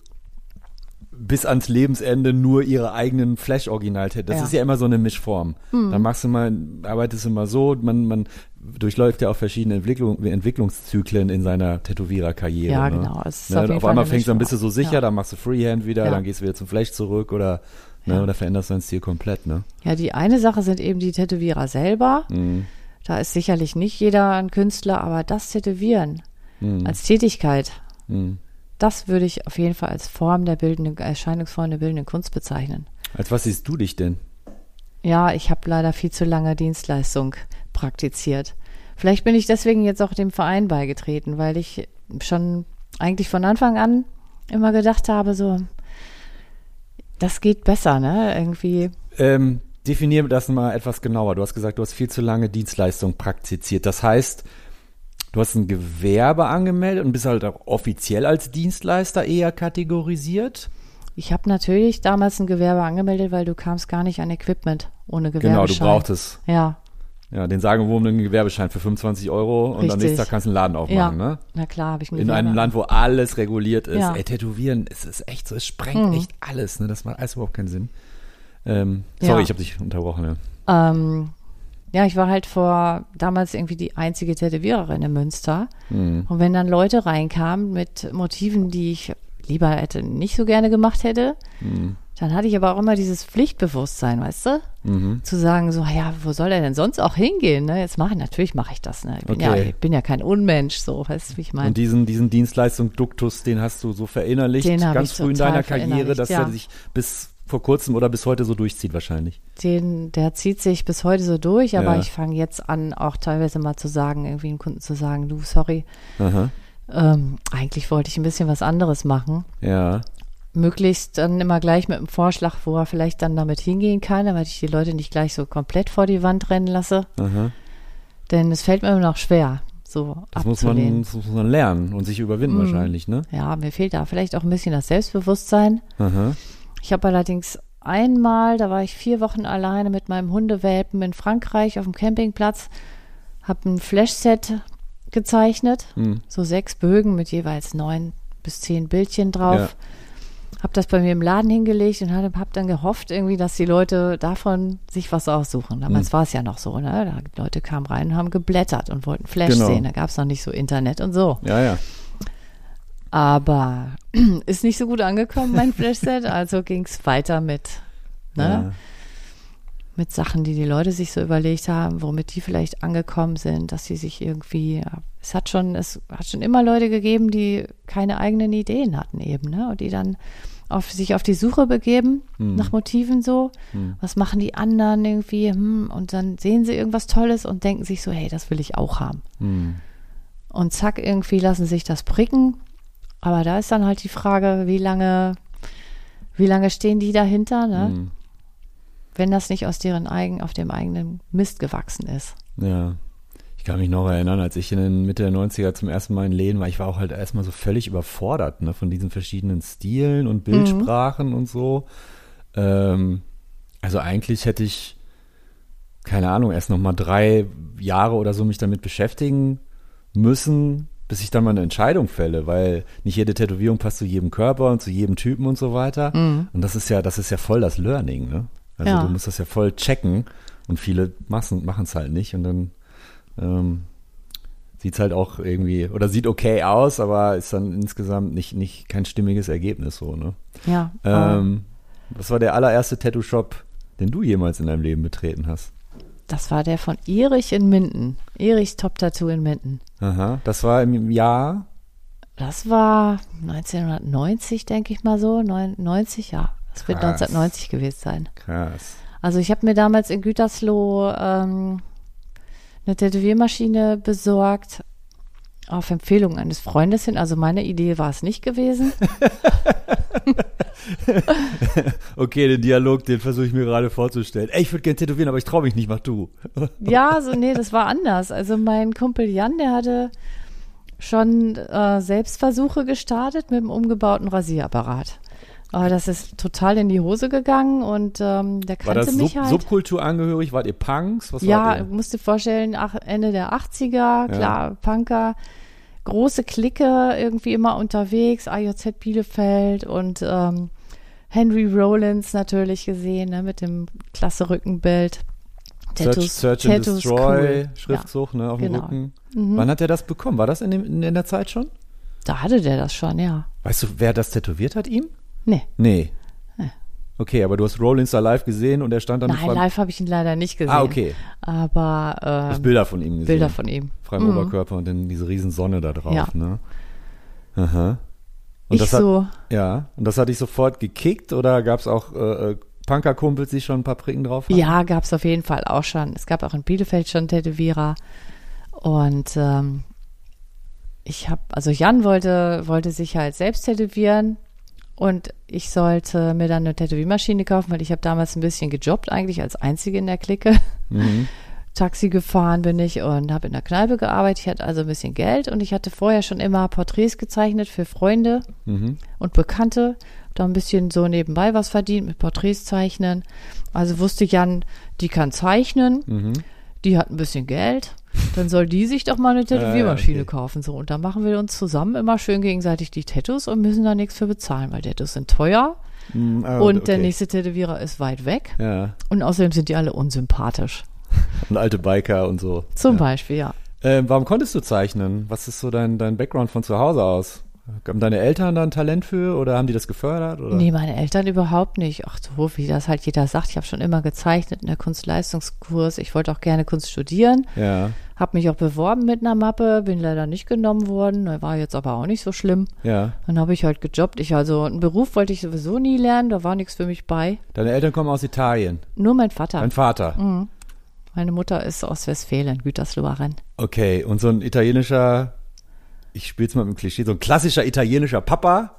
bis ans Lebensende nur ihre eigenen Flash-Original tätowieren. Das ist ja immer so eine Mischform. Dann machst du mal, arbeitest du mal so, man durchläuft ja auch verschiedene Entwicklungszyklen in seiner Tätowiererkarriere. Ja, genau. Auf einmal fängst du ein bisschen so sicher, dann machst du Freehand wieder, dann gehst du wieder zum Flash zurück oder. Oder veränderst du dein Stil komplett, ne? Ja, die eine Sache sind eben die Tätowierer selber. Da ist sicherlich nicht jeder ein Künstler, aber das Tätowieren als Tätigkeit, das würde ich auf jeden Fall als Form der bildenden, Erscheinungsform der bildenden Kunst bezeichnen. Als was siehst du dich denn? Ja, ich habe leider viel zu lange Dienstleistung praktiziert. Vielleicht bin ich deswegen jetzt auch dem Verein beigetreten, weil ich schon eigentlich von Anfang an immer gedacht habe, so, das geht besser, ne? Irgendwie. Definiere das mal etwas genauer. Du hast gesagt, du hast viel zu lange Dienstleistung praktiziert. Das heißt, du hast ein Gewerbe angemeldet und bist halt auch offiziell als Dienstleister eher kategorisiert. Ich habe natürlich damals ein Gewerbe angemeldet, weil du kamst gar nicht an Equipment ohne Gewerbeschein. Genau, du brauchtest. Ja. Ja, den sagenumwobenen Gewerbeschein für 25 Euro und am nächsten Tag kannst du einen Laden aufmachen, ja. Ne? Na klar, habe ich einen Gewerbe. In einem Land, wo alles reguliert ist. Ja. Ey, Tätowieren, es ist echt so, es sprengt echt alles, ne? Das macht alles überhaupt keinen Sinn. Sorry, ich habe dich unterbrochen. Ja. Ja, ich war halt damals irgendwie die einzige Tätowiererin in Münster. Mhm. Und wenn dann Leute reinkamen mit Motiven, die ich lieber hätte, nicht so gerne gemacht hätte, dann hatte ich aber auch immer dieses Pflichtbewusstsein, weißt du? Mhm. Zu sagen so, ja, wo soll er denn sonst auch hingehen? Ne? Jetzt mache ich das. Ne? Ich bin ja kein Unmensch, so, weißt du, wie ich meine? Und diesen Dienstleistung-Duktus, den hast du so verinnerlicht, ganz früh in deiner Karriere, dass er sich bis vor kurzem oder bis heute so durchzieht wahrscheinlich. Der zieht sich bis heute so durch, aber ich fange jetzt an, auch teilweise mal zu sagen, irgendwie einem Kunden zu sagen, du, sorry, eigentlich wollte ich ein bisschen was anderes machen. Ja. Möglichst dann immer gleich mit einem Vorschlag, wo er vielleicht dann damit hingehen kann, damit ich die Leute nicht gleich so komplett vor die Wand rennen lasse. Aha. Denn es fällt mir immer noch schwer, so abzulehnen. Das muss man lernen und sich überwinden wahrscheinlich, ne? Ja, mir fehlt da vielleicht auch ein bisschen das Selbstbewusstsein. Aha. Ich habe allerdings einmal, da war ich 4 Wochen alleine mit meinem Hundewelpen in Frankreich auf dem Campingplatz, habe ein Flashset gezeichnet, so 6 Bögen mit jeweils 9 bis 10 Bildchen drauf. Ja. Habe das bei mir im Laden hingelegt und habe dann gehofft irgendwie, dass die Leute davon sich was aussuchen. Damals war es ja noch so, ne? Die Leute kamen rein und haben geblättert und wollten Flash sehen. Da gab es noch nicht so Internet und so. Ja, ja. Aber ist nicht so gut angekommen, mein Flashset, also ging es weiter mit Sachen, die Leute sich so überlegt haben, womit die vielleicht angekommen sind, dass sie sich irgendwie, es hat schon immer Leute gegeben, die keine eigenen Ideen hatten eben, ne? Und die dann sich auf die Suche begeben nach Motiven so, was machen die anderen irgendwie, und dann sehen sie irgendwas Tolles und denken sich so, hey, das will ich auch haben. Und zack, irgendwie lassen sich das pricken. Aber da ist dann halt die Frage, wie lange stehen die dahinter, ne? Wenn das nicht aus auf dem eigenen Mist gewachsen ist. Ja, ich kann mich noch erinnern, als ich in Mitte der 90er zum ersten Mal in Läden war, ich war auch halt erstmal so völlig überfordert, ne, von diesen verschiedenen Stilen und Bildsprachen und so. Also eigentlich hätte ich, keine Ahnung, erst nochmal 3 Jahre oder so mich damit beschäftigen müssen, bis ich dann mal eine Entscheidung fälle, weil nicht jede Tätowierung passt zu jedem Körper und zu jedem Typen und so weiter. Und das ist ja voll das Learning, ne? Also du musst das ja voll checken und viele machen es halt nicht und dann sieht es halt auch irgendwie, oder sieht okay aus, aber ist dann insgesamt nicht kein stimmiges Ergebnis so, ne? Ja. Was war der allererste Tattoo-Shop, den du jemals in deinem Leben betreten hast? Das war der von Erich in Minden. Erichs Top-Tattoo in Minden. Aha, das war im Jahr? Das war 1990, denke ich mal so. 90, ja. Das wird 1990 gewesen sein. Krass. Also ich habe mir damals in Gütersloh eine Tätowiermaschine besorgt, auf Empfehlung eines Freundes hin. Also meine Idee war es nicht gewesen. Okay, den Dialog, den versuche ich mir gerade vorzustellen. Ey, ich würde gerne tätowieren, aber ich traue mich nicht, mach du. Ja, so nee, das war anders. Also mein Kumpel Jan, der hatte schon Selbstversuche gestartet mit einem umgebauten Rasierapparat. Aber das ist total in die Hose gegangen und der kannte mich halt. War das Subkultur angehörig? Wart ihr Punks? Ja, du musst dir vorstellen, Ende der 80er, klar, ja. Punker, große Clique, irgendwie immer unterwegs, AJZ Bielefeld und Henry Rollins natürlich gesehen, ne, mit dem klasse Rückenbild. Tattoos, Search and Tattoos Destroy, cool. Schriftzug, ne, auf dem Rücken. Wann hat er das bekommen? War das in der Zeit schon? Da hatte der das schon, ja. Weißt du, wer das tätowiert hat ihm? Nee. Okay, aber du hast Rollins da live gesehen und er stand dann... Nein, live habe ich ihn leider nicht gesehen. Ah, okay. Aber... du hast Bilder von ihm gesehen. Bilder von ihm. Freiem Oberkörper und dann diese riesen Sonne da drauf, ne? Aha. Und und das hat dich sofort gekickt oder gab es auch Punker-Kumpels, die schon ein paar Pricken drauf hatten? Ja, gab es auf jeden Fall auch schon. Es gab auch in Bielefeld schon Tätowierer und... Jan wollte sich halt selbst tätowieren. Und ich sollte mir dann eine Tätowiermaschine kaufen, weil ich habe damals ein bisschen gejobbt eigentlich als Einzige in der Clique. Taxi gefahren bin ich und habe in der Kneipe gearbeitet. Ich hatte also ein bisschen Geld und ich hatte vorher schon immer Porträts gezeichnet für Freunde und Bekannte. Da ein bisschen so nebenbei was verdient mit Porträts zeichnen. Also wusste Jan, die kann zeichnen, die hat ein bisschen Geld. Dann soll die sich doch mal eine Tätowiermaschine kaufen. So. Und dann machen wir uns zusammen immer schön gegenseitig die Tattoos und müssen da nichts für bezahlen, weil Tattoos sind teuer. Und der nächste Tätowierer ist weit weg. Ja. Und außerdem sind die alle unsympathisch. Und alte Biker und so. Zum Beispiel, ja. Warum konntest du zeichnen? Was ist so dein Background von zu Hause aus? Haben deine Eltern da ein Talent für oder haben die das gefördert? Oder? Nee, meine Eltern überhaupt nicht. Ach so, wie das halt jeder sagt. Ich habe schon immer gezeichnet in der Kunstleistungskurs. Ich wollte auch gerne Kunst studieren. Ja. Habe mich auch beworben mit einer Mappe. Bin leider nicht genommen worden. War jetzt aber auch nicht so schlimm. Ja. Dann habe ich halt gejobbt. Also einen Beruf wollte ich sowieso nie lernen. Da war nichts für mich bei. Deine Eltern kommen aus Italien? Nur mein Vater. Dein Vater? Mhm. Meine Mutter ist aus Westfalen, Gütersloherin. Okay, und so ein italienischer... Ich spiele es mal mit dem Klischee, so ein klassischer italienischer Papa,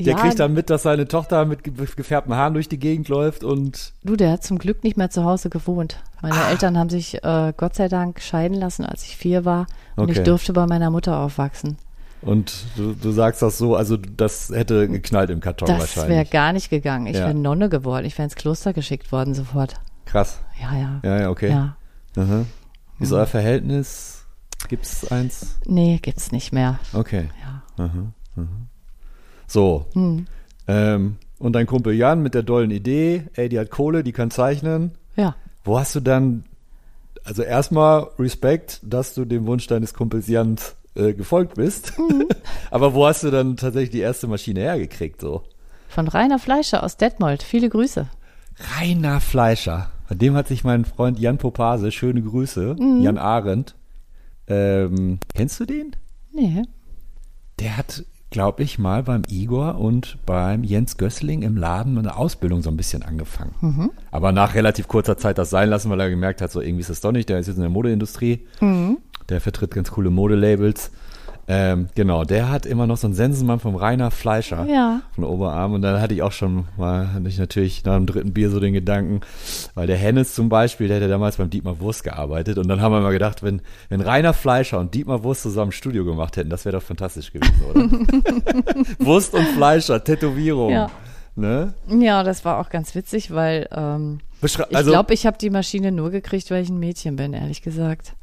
der kriegt dann mit, dass seine Tochter mit gefärbten Haaren durch die Gegend läuft und... Du, der hat zum Glück nicht mehr zu Hause gewohnt. Meine Eltern haben sich Gott sei Dank scheiden lassen, als ich 4 war und ich durfte bei meiner Mutter aufwachsen. Und du sagst das so, also das hätte geknallt im Karton wahrscheinlich. Das wäre gar nicht gegangen. Ich wäre Nonne geworden, ich wäre ins Kloster geschickt worden sofort. Krass. Ja, okay. Ja. Wie ist euer Verhältnis... Gibt's eins? Nee, gibt's nicht mehr. Okay. Ja. So. Und dein Kumpel Jan mit der dollen Idee, ey, die hat Kohle, die kann zeichnen. Ja. Wo hast du dann, also erstmal Respekt, dass du dem Wunsch deines Kumpels Jan gefolgt bist. Aber wo hast du dann tatsächlich die erste Maschine hergekriegt, so? Von Rainer Fleischer aus Detmold. Viele Grüße. Rainer Fleischer. Von dem hat sich mein Freund Jan Popase, schöne Grüße, Jan Arendt. Kennst du den? Nee. Der hat, glaube ich, mal beim Igor und beim Jens Gößling im Laden eine Ausbildung so ein bisschen angefangen. Aber nach relativ kurzer Zeit das sein lassen, weil er gemerkt hat, so irgendwie ist das doch nicht. Der ist jetzt in der Modeindustrie. Der vertritt ganz coole Modelabels. Genau, der hat immer noch so einen Sensenmann vom Rainer Fleischer von Oberarm. Und dann hatte ich auch schon mal, hatte ich natürlich nach dem 3. Bier so den Gedanken, weil der Hennes zum Beispiel, der hat ja damals beim Dietmar Wurst gearbeitet. Und dann haben wir mal gedacht, wenn Rainer Fleischer und Dietmar Wurst zusammen Studio gemacht hätten, das wäre doch fantastisch gewesen, oder? Wurst und Fleischer, Tätowierung. Ja. Ne? Ja, das war auch ganz witzig, weil ich glaube, ich habe die Maschine nur gekriegt, weil ich ein Mädchen bin, ehrlich gesagt.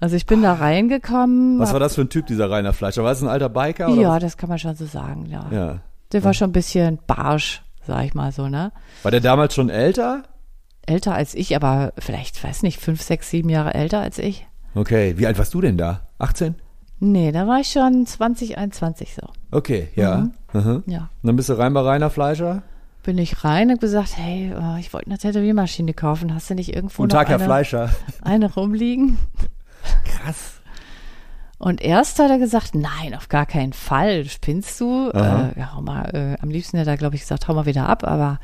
Also ich bin da reingekommen. Was war das für ein Typ, dieser Rainer Fleischer? War das ein alter Biker? Oder das kann man schon so sagen, ja. Der war schon ein bisschen barsch, sag ich mal so, ne? War der damals schon älter? Älter als ich, aber vielleicht, weiß nicht, 5, 6, 7 Jahre älter als ich. Okay, wie alt warst du denn da? 18? Nee, da war ich schon 20, 21 so. Okay, ja. Ja. Und dann bist du rein bei Rainer Fleischer? Bin ich rein und gesagt, hey, ich wollte eine Tätowiermaschine kaufen. Hast du nicht irgendwo noch Herr Fleischer. Eine rumliegen? Krass. Und erst hat er gesagt, nein, auf gar keinen Fall, spinnst du? Am liebsten hätte er, glaube ich, gesagt, hau mal wieder ab. Aber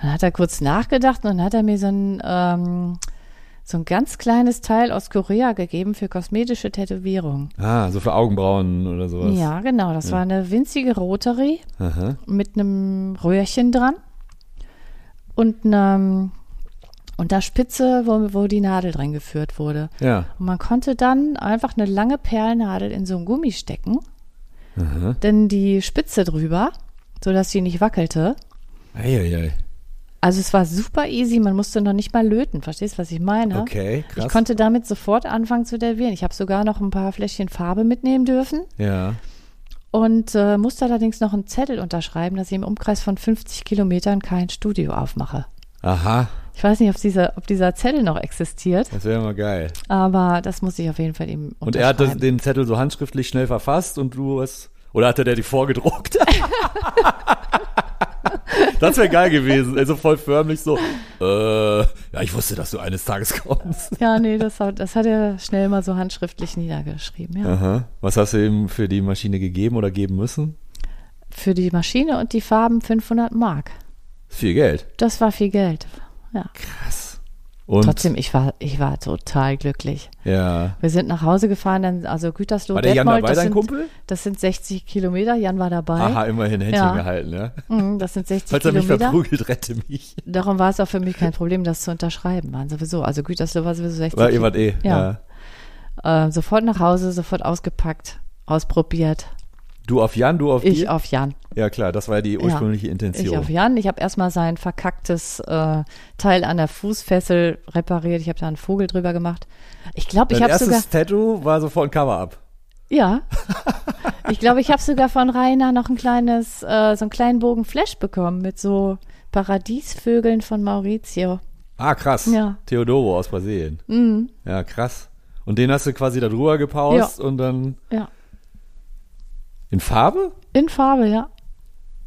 dann hat er kurz nachgedacht und dann hat er mir so ein ganz kleines Teil aus Korea gegeben für kosmetische Tätowierung. Ah, so für Augenbrauen oder sowas. Ja, genau. Das war eine winzige Rotary mit einem Röhrchen dran und einem... Und da Spitze, wo die Nadel drin geführt wurde. Ja. Und man konnte dann einfach eine lange Perlnadel in so ein Gummi stecken, dann die Spitze drüber, sodass sie nicht wackelte. Eieiei. Also es war super easy, man musste noch nicht mal löten, verstehst du, was ich meine? Okay, krass. Ich konnte damit sofort anfangen zu tätowieren. Ich habe sogar noch ein paar Fläschchen Farbe mitnehmen dürfen. Ja. Und musste allerdings noch einen Zettel unterschreiben, dass ich im Umkreis von 50 Kilometern kein Studio aufmache. Aha. Ich weiß nicht, ob dieser Zettel noch existiert. Das wäre mal geil. Aber das muss ich auf jeden Fall ihm unterschreiben. Und er hat den Zettel so handschriftlich schnell verfasst und du hast... Oder hat er dir die vorgedruckt? Das wäre geil gewesen. Also voll förmlich so, ja, ich wusste, dass du eines Tages kommst. Ja, nee, das hat er schnell mal so handschriftlich niedergeschrieben, ja. Aha. Was hast du ihm für die Maschine gegeben oder geben müssen? Für die Maschine und die Farben 500 Mark. Viel Geld. Das war viel Geld. Ja. Krass. Und trotzdem, ich war total glücklich. Ja. Wir sind nach Hause gefahren, dann, also Gütersloh. War der Jan dabei, dein Kumpel? Das sind 60 Kilometer, Jan war dabei. Aha, immerhin Händchen gehalten, ja. Das sind 60 Kilometer. Falls er mich verprügelt, rette mich. Darum war es auch für mich kein Problem, das zu unterschreiben, waren sowieso. Also Gütersloh war sowieso 60 Kilometer. War jemand ja. Sofort nach Hause, sofort ausgepackt, ausprobiert. Du auf Jan, du auf dich? Ich auf Jan. Ja klar, das war ja die ursprüngliche Intention. Ich auf Jan, ich habe erstmal sein verkacktes Teil an der Fußfessel repariert, ich habe da einen Vogel drüber gemacht. Ich glaube, ich habe sogar… Dein erstes Tattoo war sofort ein Cover-Up. Ja, ich glaube, ich habe sogar von Rainer noch ein kleines, so einen kleinen Bogen Flash bekommen mit so Paradiesvögeln von Maurizio. Ah krass, ja. Theodoro aus Brasilien. Mhm. Ja krass. Und den hast du quasi da drüber gepaust und dann… Ja. In Farbe? In Farbe, ja.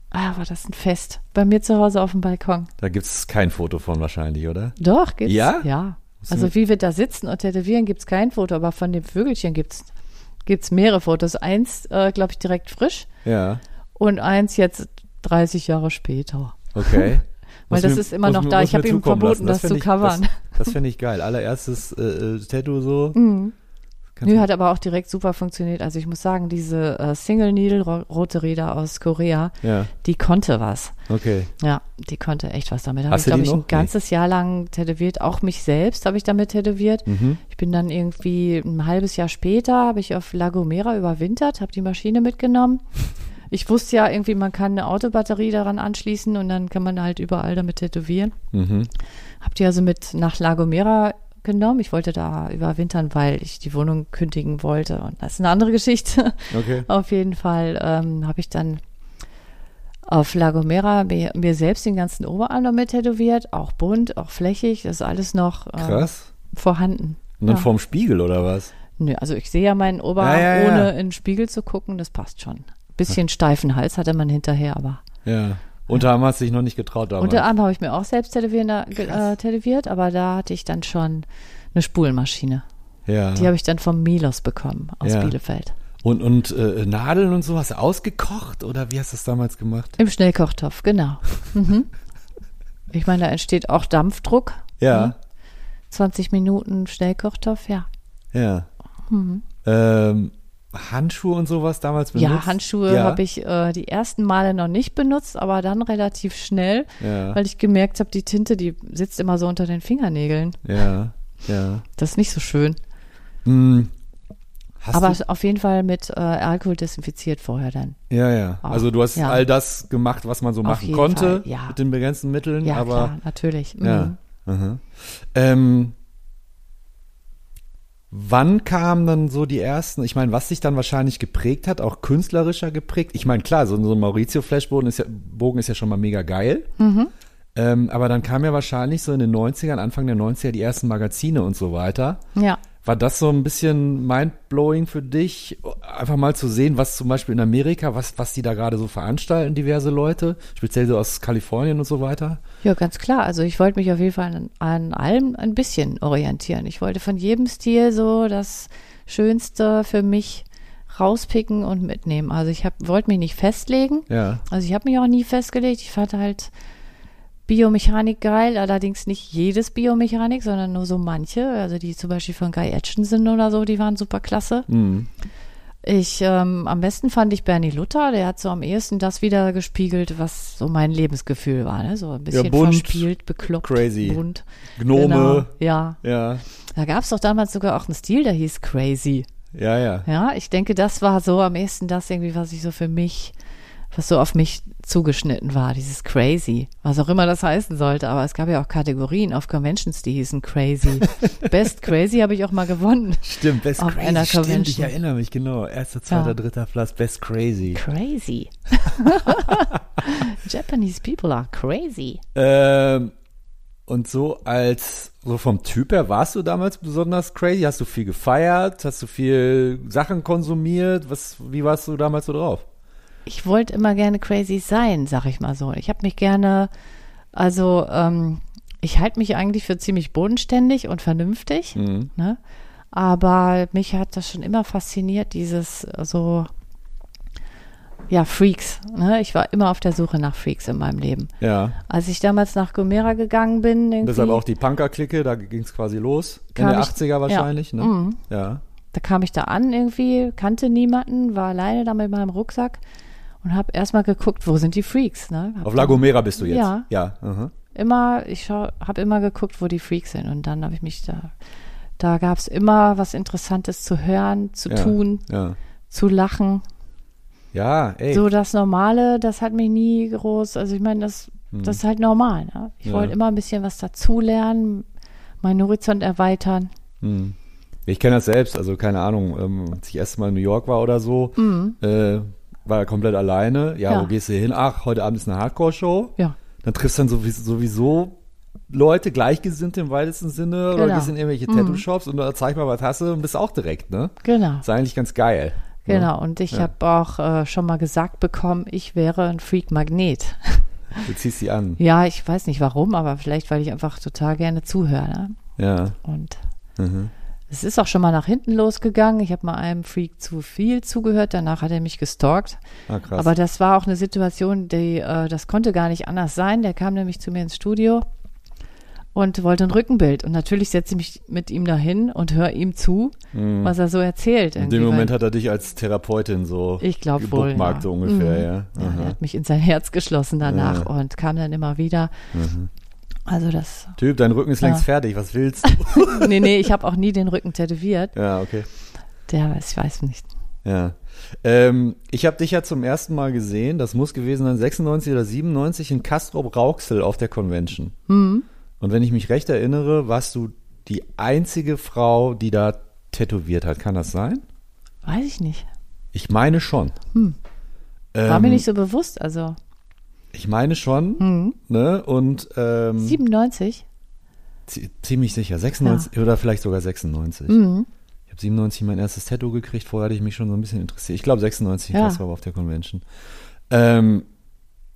Ah, war das ein Fest. Bei mir zu Hause auf dem Balkon. Da gibt es kein Foto von wahrscheinlich, oder? Doch, gibt's. Ja? Ja. Also wie wir da sitzen und tätowieren, gibt es kein Foto, aber von dem Vögelchen gibt's mehrere Fotos. Eins, glaube ich, direkt frisch. Ja. Und eins jetzt 30 Jahre später. Okay. Weil das ist immer noch da. Ich habe ihm verboten, das zu covern. Das finde ich geil. Allererstes Tattoo so. Mhm. Nö, hat aber auch direkt super funktioniert. Also ich muss sagen, diese Single Needle rote Räder aus Korea, die konnte was. Okay. Ja, die konnte echt was damit. Habe ich, glaube ich, ein ganzes Jahr lang tätowiert. Auch mich selbst habe ich damit tätowiert. Mhm. Ich bin dann irgendwie ein halbes Jahr später, habe ich auf La Gomera überwintert, habe die Maschine mitgenommen. Ich wusste ja irgendwie, man kann eine Autobatterie daran anschließen und dann kann man halt überall damit tätowieren. Mhm. Habe die also mit nach La Gomera genommen. Ich wollte da überwintern, weil ich die Wohnung kündigen wollte. Und das ist eine andere Geschichte. Okay. Auf jeden Fall habe ich dann auf La Gomera mir selbst den ganzen Oberarm damit tätowiert. Auch bunt, auch flächig. Das ist alles noch vorhanden. Und dann vorm Spiegel oder was? Nö, also ich sehe ja meinen Oberarm, ohne in den Spiegel zu gucken. Das passt schon. Ein bisschen steifen Hals hatte man hinterher, aber... Ja. Unterarm hast du dich noch nicht getraut damals. Unterarm habe ich mir auch selbst tätowiert, aber da hatte ich dann schon eine Spulenmaschine. Ja. Die habe ich dann vom Milos bekommen aus Bielefeld. Und Nadeln und so hast du ausgekocht oder wie hast du das damals gemacht? Im Schnellkochtopf, genau. Mhm. Ich meine, da entsteht auch Dampfdruck. Ja. Mhm. 20 Minuten Schnellkochtopf, Ja. Mhm. Handschuhe und sowas damals benutzt? Ja, Handschuhe habe ich die ersten Male noch nicht benutzt, aber dann relativ schnell, weil ich gemerkt habe, die Tinte, die sitzt immer so unter den Fingernägeln. Ja. Das ist nicht so schön. Aber auf jeden Fall mit Alkohol desinfiziert vorher dann. Ja. Auch. Also du hast all das gemacht, was man so machen konnte, mit den begrenzten Mitteln. Ja, aber klar, natürlich. Ja. Mhm. Wann kamen dann so die ersten, ich meine, was dich dann wahrscheinlich geprägt hat, auch künstlerischer geprägt? Ich meine, klar, so ein Maurizio-Flashbogen ist ja schon mal mega geil. Mhm. Aber dann kam ja wahrscheinlich so in den 90ern, Anfang der 90er, die ersten Magazine und so weiter. Ja. War das so ein bisschen mindblowing für dich, einfach mal zu sehen, was zum Beispiel in Amerika, was die da gerade so veranstalten, diverse Leute, speziell so aus Kalifornien und so weiter? Ja, ganz klar. Also ich wollte mich auf jeden Fall an allem ein bisschen orientieren. Ich wollte von jedem Stil so das Schönste für mich rauspicken und mitnehmen. Also ich wollte mich nicht festlegen. Ja. Also ich habe mich auch nie festgelegt. Ich fand halt Biomechanik geil, allerdings nicht jedes Biomechanik, sondern nur so manche, also die zum Beispiel von Guy Atchison oder so, die waren super klasse. Mhm. Am besten fand ich Bernie Luther, der hat so am ehesten das wieder gespiegelt, was so mein Lebensgefühl war, ne? So ein bisschen bunt, verspielt, bekloppt, crazy. Bunt. Gnome. Genau. Ja. Da gab es doch damals sogar auch einen Stil, der hieß Crazy. Ja. Ja, ich denke, das war so am ehesten das irgendwie, was ich so für mich, was so auf mich zugeschnitten war, dieses Crazy, was auch immer das heißen sollte, aber es gab ja auch Kategorien auf Conventions, die hießen Crazy. Best Crazy habe ich auch mal gewonnen. Stimmt, Best auf Crazy, einer Convention. Ich erinnere mich, genau, 1., 2., 3. Platz, Best Crazy. Crazy. Japanese people are crazy. Und so so vom Typ her, warst du damals besonders crazy? Hast du viel gefeiert? Hast du viel Sachen konsumiert? Wie warst du damals so drauf? Ich wollte immer gerne crazy sein, sag ich mal so. Ich habe mich gerne, also ich halte mich eigentlich für ziemlich bodenständig und vernünftig, ne? Aber mich hat das schon immer fasziniert, dieses so, ja, Freaks. Ne? Ich war immer auf der Suche nach Freaks in meinem Leben. Ja. Als ich damals nach Gomera gegangen bin. Irgendwie, deshalb auch die Punker-Clique, da ging es quasi los. In der 80er wahrscheinlich. Ja. Ne? Mhm. Ja. Da kam ich da an irgendwie, kannte niemanden, war alleine da mit meinem Rucksack und habe erstmal geguckt, wo sind die Freaks. Ne? Auf La Gomera bist du jetzt? Ja. Ja. Mhm. Immer, habe immer geguckt, wo die Freaks sind. Und dann habe ich mich da gab es immer was Interessantes zu hören, zu tun, zu lachen. Ja, ey. So das Normale, das hat mich nie groß, also ich meine, das ist halt normal. Ne? Ich wollte immer ein bisschen was dazulernen, meinen Horizont erweitern. Hm. Ich kenne das selbst, also keine Ahnung, als ich erst mal in New York war oder so, war komplett alleine. Ja, wo gehst du hin? Ach, heute Abend ist eine Hardcore-Show. Ja. Dann triffst du dann sowieso Leute, Gleichgesinnte im weitesten Sinne, oder gehst in irgendwelche Tattoo-Shops und da zeig mal was hast du und bist auch direkt, ne? Genau. Ist eigentlich ganz geil. Genau, und ich habe auch schon mal gesagt bekommen, ich wäre ein Freak-Magnet. Du ziehst sie an. Ja, ich weiß nicht warum, aber vielleicht, weil ich einfach total gerne zuhöre. Ne? Ja. Und es ist auch schon mal nach hinten losgegangen. Ich habe mal einem Freak zu viel zugehört, danach hat er mich gestalkt. Ah, krass. Aber das war auch eine Situation, die das konnte gar nicht anders sein. Der kam nämlich zu mir ins Studio und wollte ein Rückenbild. Und natürlich setze ich mich mit ihm dahin und höre ihm zu, was er so erzählt. In dem Moment hat er dich als Therapeutin so gebookmarkt so ungefähr. Mhm. Ja, er hat mich in sein Herz geschlossen danach und kam dann immer wieder. Mhm. Also das Typ, dein Rücken ist längst fertig, was willst du? nee, ich habe auch nie den Rücken tätowiert. Ja, okay. Ich weiß nicht. Ja. Ich habe dich ja zum ersten Mal gesehen, das muss gewesen sein, 96 oder 97 in Castrop-Rauxel auf der Convention. Mhm. Und wenn ich mich recht erinnere, warst du die einzige Frau, die da tätowiert hat. Kann das sein? Weiß ich nicht. Ich meine schon. War mir nicht so bewusst, also. Ich meine schon, ne? Und 97? Ziemlich sicher, 96 oder vielleicht sogar 96. Mhm. Ich habe 97 mein erstes Tattoo gekriegt, vorher hatte ich mich schon so ein bisschen interessiert. Ich glaube 96, das war auf der Convention.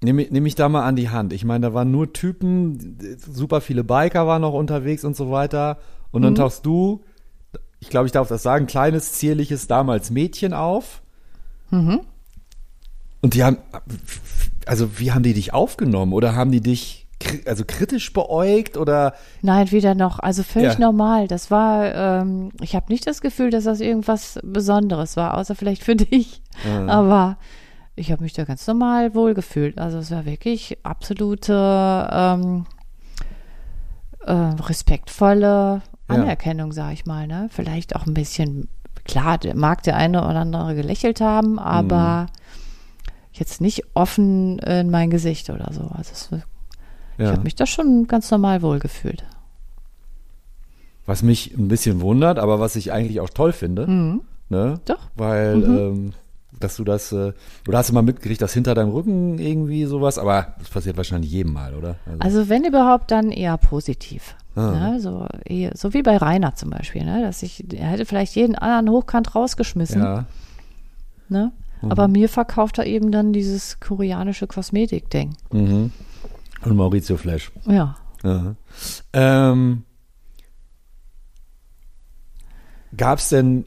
Nehme ich da mal an die Hand. Ich meine, da waren nur Typen, super viele Biker waren noch unterwegs und so weiter. Und dann tauchst du, ich glaube, ich darf das sagen, kleines, zierliches, damals Mädchen auf. Mhm. Und die haben, also wie haben die dich aufgenommen? Oder haben die dich kritisch beäugt? Oder? Nein, weder noch. Also völlig normal. Das war, ich habe nicht das Gefühl, dass das irgendwas Besonderes war, außer vielleicht für dich. Mhm. Aber ich habe mich da ganz normal wohlgefühlt. Also es war wirklich absolute respektvolle Anerkennung, sage ich mal. Ne? Vielleicht auch ein bisschen, klar, mag der eine oder andere gelächelt haben, aber jetzt nicht offen in mein Gesicht oder so. Also ich habe mich da schon ganz normal wohlgefühlt. Was mich ein bisschen wundert, aber was ich eigentlich auch toll finde. Mhm. Ne? Doch. Weil dass du das, oder hast du mal mitgekriegt, dass hinter deinem Rücken irgendwie sowas, aber das passiert wahrscheinlich jedem Mal, oder? Also wenn überhaupt, dann eher positiv. Ah. Ne? So wie bei Rainer zum Beispiel, ne? Dass er hätte vielleicht jeden anderen hochkant rausgeschmissen. Ja. Ne? Mhm. Aber mir verkauft er eben dann dieses koreanische Kosmetik-Ding. Mhm. Und Maurizio Flash. Ja. Gab es denn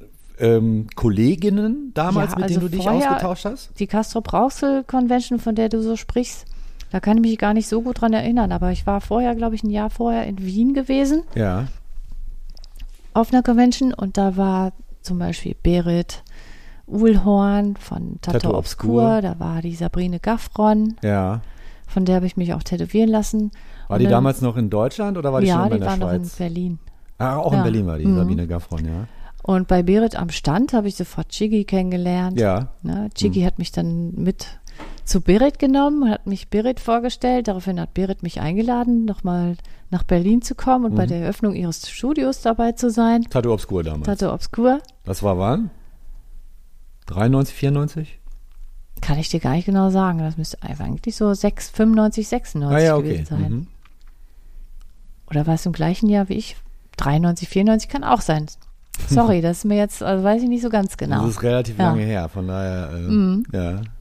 Kolleginnen damals, mit denen du dich ausgetauscht hast? Die Castrop-Rauxel-Convention, von der du so sprichst, da kann ich mich gar nicht so gut dran erinnern, aber ich war vorher, glaube ich, ein Jahr vorher in Wien gewesen. Ja. Auf einer Convention und da war zum Beispiel Berit Uhlhorn von Tattoo Obscur, da war die Sabine Gaffron. Ja. Von der habe ich mich auch tätowieren lassen. War und die dann, damals noch in Deutschland oder war die schon in der Schweiz? Ja, die war noch in Berlin. Ah, auch in Berlin war die Sabine Gaffron, ja. Und bei Berit am Stand habe ich sofort Chigi kennengelernt. Ja. Ne? Chigi hat mich dann mit zu Berit genommen, hat mich Berit vorgestellt. Daraufhin hat Berit mich eingeladen, nochmal nach Berlin zu kommen und bei der Eröffnung ihres Studios dabei zu sein. Tattoo Obscur damals. Tattoo Obscur. Das war wann? 93, 94? Kann ich dir gar nicht genau sagen. Das müsste eigentlich so 95, 96 gewesen sein. Mhm. Oder war es im gleichen Jahr wie ich? 93, 94 kann auch sein. Sorry, das ist mir jetzt, also weiß ich nicht so ganz genau. Das ist relativ lange her, von daher, Und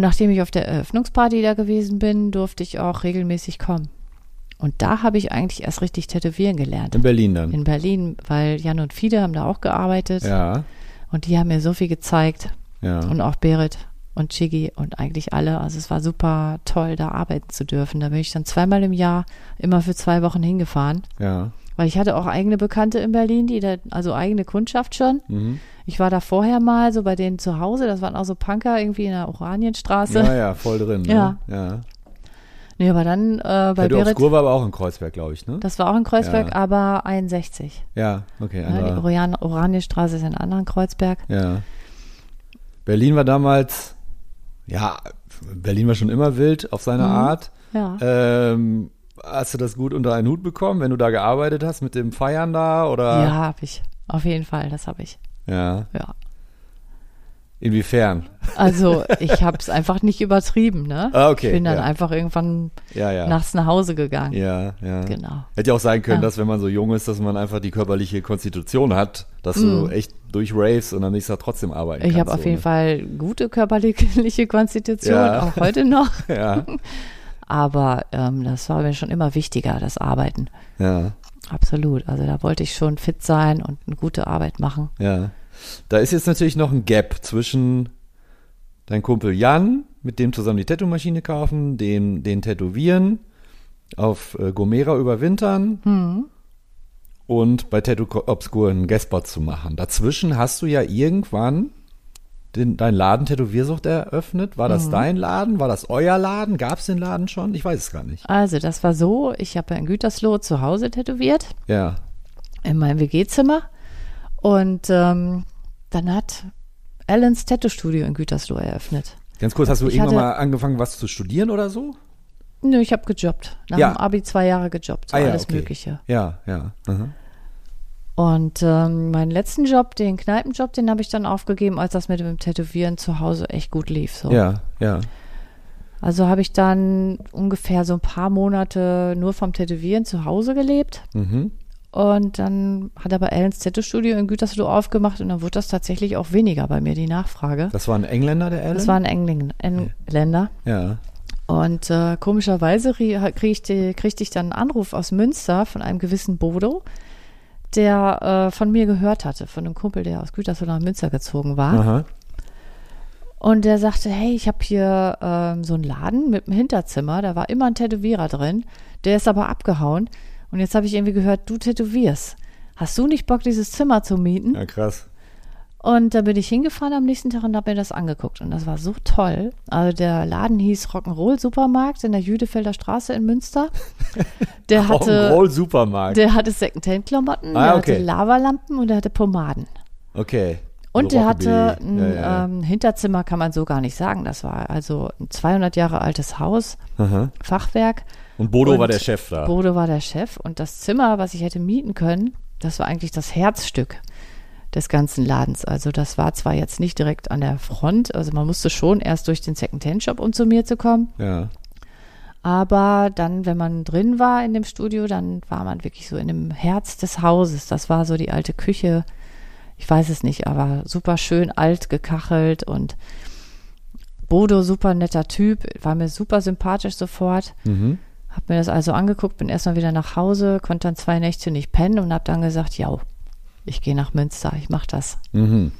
nachdem ich auf der Eröffnungsparty da gewesen bin, durfte ich auch regelmäßig kommen. Und da habe ich eigentlich erst richtig tätowieren gelernt. In Berlin dann? In Berlin, weil Jan und Fide haben da auch gearbeitet. Ja. Und die haben mir so viel gezeigt. Ja. Und auch Berit und Chigi und eigentlich alle. Also es war super toll, da arbeiten zu dürfen. Da bin ich dann zweimal im Jahr immer für 2 Wochen hingefahren. Ja. Weil ich hatte auch eigene Bekannte in Berlin, die da, also eigene Kundschaft schon. Mhm. Ich war da vorher mal so bei denen zu Hause, das waren auch so Punker irgendwie in der Oranienstraße. Ja, ja, voll drin. Ne? Ja. Ja. Nee, aber dann bei Berit. Tattoo Obscur war aber auch in Kreuzberg, glaube ich, ne? Das war auch in Kreuzberg, ja. Aber 61. Ja, okay. Ja, die Oranienstraße ist in einem anderen Kreuzberg. Ja. Berlin war damals, ja, Berlin war schon immer wild auf seine Art. Ja. Hast du das gut unter einen Hut bekommen, wenn du da gearbeitet hast, mit dem Feiern da? Oder? Ja, habe ich. Auf jeden Fall, das habe ich. Ja. Ja. Inwiefern? Also, ich habe es einfach nicht übertrieben, ne? Ah, okay. Ich bin dann einfach irgendwann nachts nach Hause gegangen. Ja, ja. Genau. Hätte ja auch sein können, dass wenn man so jung ist, dass man einfach die körperliche Konstitution hat, dass du echt durchraves und am nächsten Tag trotzdem arbeiten kannst. Ich habe auf jeden Fall gute körperliche Konstitution, auch heute noch. Ja. Aber das war mir schon immer wichtiger, das Arbeiten. Ja. Absolut. Also da wollte ich schon fit sein und eine gute Arbeit machen. Ja. Da ist jetzt natürlich noch ein Gap zwischen deinem Kumpel Jan, mit dem zusammen die Tattoo-Maschine kaufen, den Tätowieren, auf Gomera überwintern und bei Tattoo Obscur einen Guestspot zu machen. Dazwischen hast du ja irgendwann dein Laden Tätowiersucht eröffnet. War das dein Laden? War das euer Laden? Gab es den Laden schon? Ich weiß es gar nicht. Also das war so, ich habe in Gütersloh zu Hause tätowiert. Ja. In meinem WG-Zimmer. Und dann hat Allens Tattoo-Studio in Gütersloh eröffnet. Ganz kurz, hast du irgendwann mal angefangen, was zu studieren oder so? Nö, ich habe gejobbt. Nach dem Abi 2 Jahre gejobbt. So alles Mögliche. Ja, ja. Mhm. Und meinen letzten Job, den Kneipenjob, den habe ich dann aufgegeben, als das mit dem Tätowieren zu Hause echt gut lief. So. Ja, ja. Also habe ich dann ungefähr so ein paar Monate nur vom Tätowieren zu Hause gelebt. Mhm. Und dann hat aber Ellens Tattoo-Studio in Gütersloh aufgemacht und dann wurde das tatsächlich auch weniger bei mir, die Nachfrage. Das war ein Engländer, der Ellen? Das war ein Engländer. Ja. Und komischerweise kriegte ich dann einen Anruf aus Münster von einem gewissen Bodo, der von mir gehört hatte, von einem Kumpel, der aus Gütersloh nach Münster gezogen war. Aha. Und der sagte, hey, ich habe hier so einen Laden mit einem Hinterzimmer, da war immer ein Tätowierer drin, der ist aber abgehauen. Und jetzt habe ich irgendwie gehört, du tätowierst. Hast du nicht Bock, dieses Zimmer zu mieten? Ja, krass. Und da bin ich hingefahren am nächsten Tag und habe mir das angeguckt. Und das war so toll. Also der Laden hieß Rock'n'Roll Supermarkt in der Jüdefelder Straße in Münster. Rock'n'Roll Supermarkt. Der hatte Secondhand-Klamotten, der hatte Lavalampen und der hatte Pomaden. Okay. Und der hatte ein Hinterzimmer, kann man so gar nicht sagen. Das war also ein 200 Jahre altes Haus, Fachwerk. Und Bodo war der Chef da. Bodo war der Chef und das Zimmer, was ich hätte mieten können, das war eigentlich das Herzstück des ganzen Ladens. Also das war zwar jetzt nicht direkt an der Front, also man musste schon erst durch den Secondhand-Shop, um zu mir zu kommen. Ja. Aber dann, wenn man drin war in dem Studio, dann war man wirklich so in dem Herz des Hauses. Das war so die alte Küche. Ich weiß es nicht, aber super schön alt gekachelt und Bodo, super netter Typ, war mir super sympathisch sofort. Mhm. Hab mir das also angeguckt, bin erstmal wieder nach Hause, konnte dann 2 Nächte nicht pennen und hab dann gesagt, ja, ich gehe nach Münster, ich mach das. Mhm.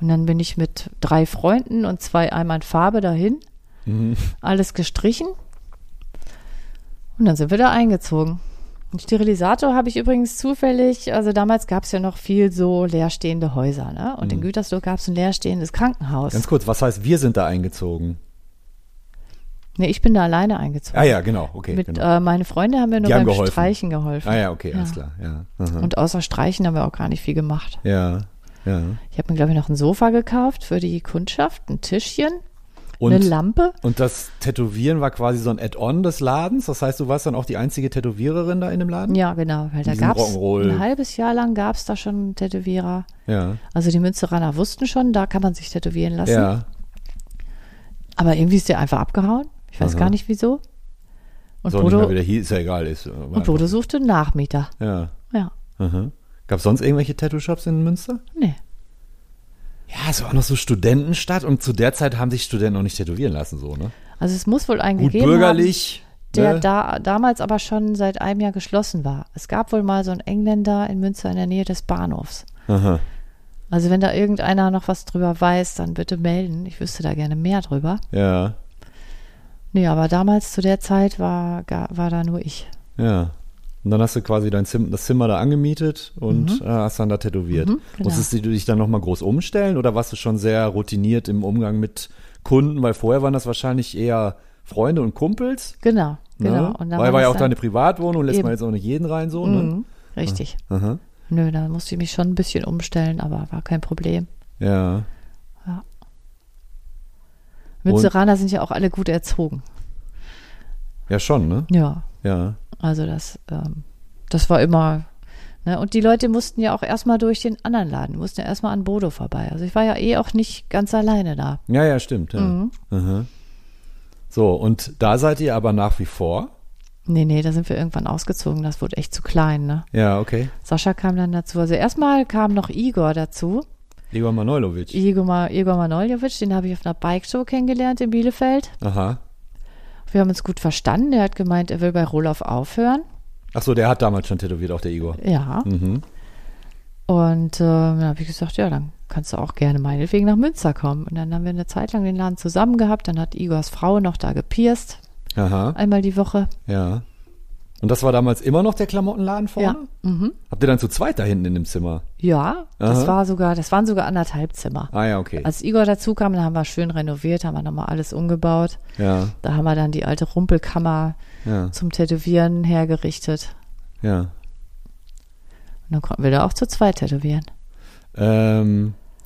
Und dann bin ich mit 3 Freunden und 2 Eimern Farbe dahin, alles gestrichen und dann sind wir da eingezogen. Ein Sterilisator habe ich übrigens zufällig, also damals gab es ja noch viel so leerstehende Häuser, ne? Und in Gütersloh gab es ein leerstehendes Krankenhaus. Ganz kurz, was heißt, wir sind da eingezogen? Nee, ich bin da alleine eingezogen. Ah ja, genau, okay. Meine Freunde haben mir nur beim Streichen geholfen. Ah ja, okay, alles klar. Ja. Und außer Streichen haben wir auch gar nicht viel gemacht. Ja, ja. Ich habe mir, glaube ich, noch ein Sofa gekauft für die Kundschaft, ein Tischchen. Und eine Lampe. Und das Tätowieren war quasi so ein Add-on des Ladens. Das heißt, du warst dann auch die einzige Tätowiererin da in dem Laden? Ja, genau. Weil da gab es ein halbes Jahr lang gab es da schon einen Tätowierer. Ja. Also die Münsteraner wussten schon, da kann man sich tätowieren lassen. Ja. Aber irgendwie ist der einfach abgehauen. Ich weiß gar nicht wieso. Und so, Bodo, nicht mal wieder hier, ist ja egal. Und Bodo suchte einen Nachmieter. Ja. Ja. Gab es sonst irgendwelche Tattoo-Shops in Münster? Nee. Ja, es war auch noch so Studentenstadt und zu der Zeit haben sich Studenten noch nicht tätowieren lassen, so, ne? Also es muss wohl einen gegeben haben, bürgerlich, der damals aber schon seit einem Jahr geschlossen war. Es gab wohl mal so einen Engländer in Münster in der Nähe des Bahnhofs. Aha. Also wenn da irgendeiner noch was drüber weiß, dann bitte melden. Ich wüsste da gerne mehr drüber. Ja. Nee, aber damals zu der Zeit war da nur ich. Ja. Und dann hast du quasi das Zimmer da angemietet und hast dann da tätowiert. Mhm, genau. Musstest du dich dann nochmal groß umstellen oder warst du schon sehr routiniert im Umgang mit Kunden? Weil vorher waren das wahrscheinlich eher Freunde und Kumpels. Genau, ne? Genau. Und dann weil war ja auch deine Privatwohnung, lässt man jetzt auch nicht jeden rein so. Mhm, ne? Richtig. Aha. Nö, da musste ich mich schon ein bisschen umstellen, aber war kein Problem. Ja. Ja. Münsteraner sind ja auch alle gut erzogen. Ja, schon, ne? Ja. Ja. Also das war immer, ne? Und die Leute mussten ja auch erstmal durch den anderen Laden, mussten ja erstmal an Bodo vorbei. Also ich war ja auch nicht ganz alleine da. Ja, ja, stimmt. Ja. Mhm. Aha. So, und da seid ihr aber nach wie vor? Nee, da sind wir irgendwann ausgezogen. Das wurde echt zu klein, ne? Ja, okay. Sascha kam dann dazu. Also erstmal kam noch Igor dazu. Igor Manolovic. Igor Manolovic, den habe ich auf einer Bike-Show kennengelernt in Bielefeld. Aha. Wir haben uns gut verstanden. Der hat gemeint, er will bei Rohloff aufhören. Ach so, der hat damals schon tätowiert, auch der Igor. Ja. Mhm. Und dann habe ich gesagt, ja, dann kannst du auch gerne meinetwegen nach Münster kommen. Und dann haben wir eine Zeit lang den Laden zusammen gehabt. Dann hat Igors Frau noch da gepierst. Aha. Einmal die Woche. Ja. Und das war damals immer noch der Klamottenladen vorne? Ja. Mhm. Habt ihr dann zu zweit da hinten in dem Zimmer? Ja, das waren sogar 1,5 Zimmer. Ah ja, okay. Als Igor dazu kam, da haben wir schön renoviert, haben wir nochmal alles umgebaut. Ja. Da haben wir dann die alte Rumpelkammer zum Tätowieren hergerichtet. Ja. Und dann konnten wir da auch zu zweit tätowieren.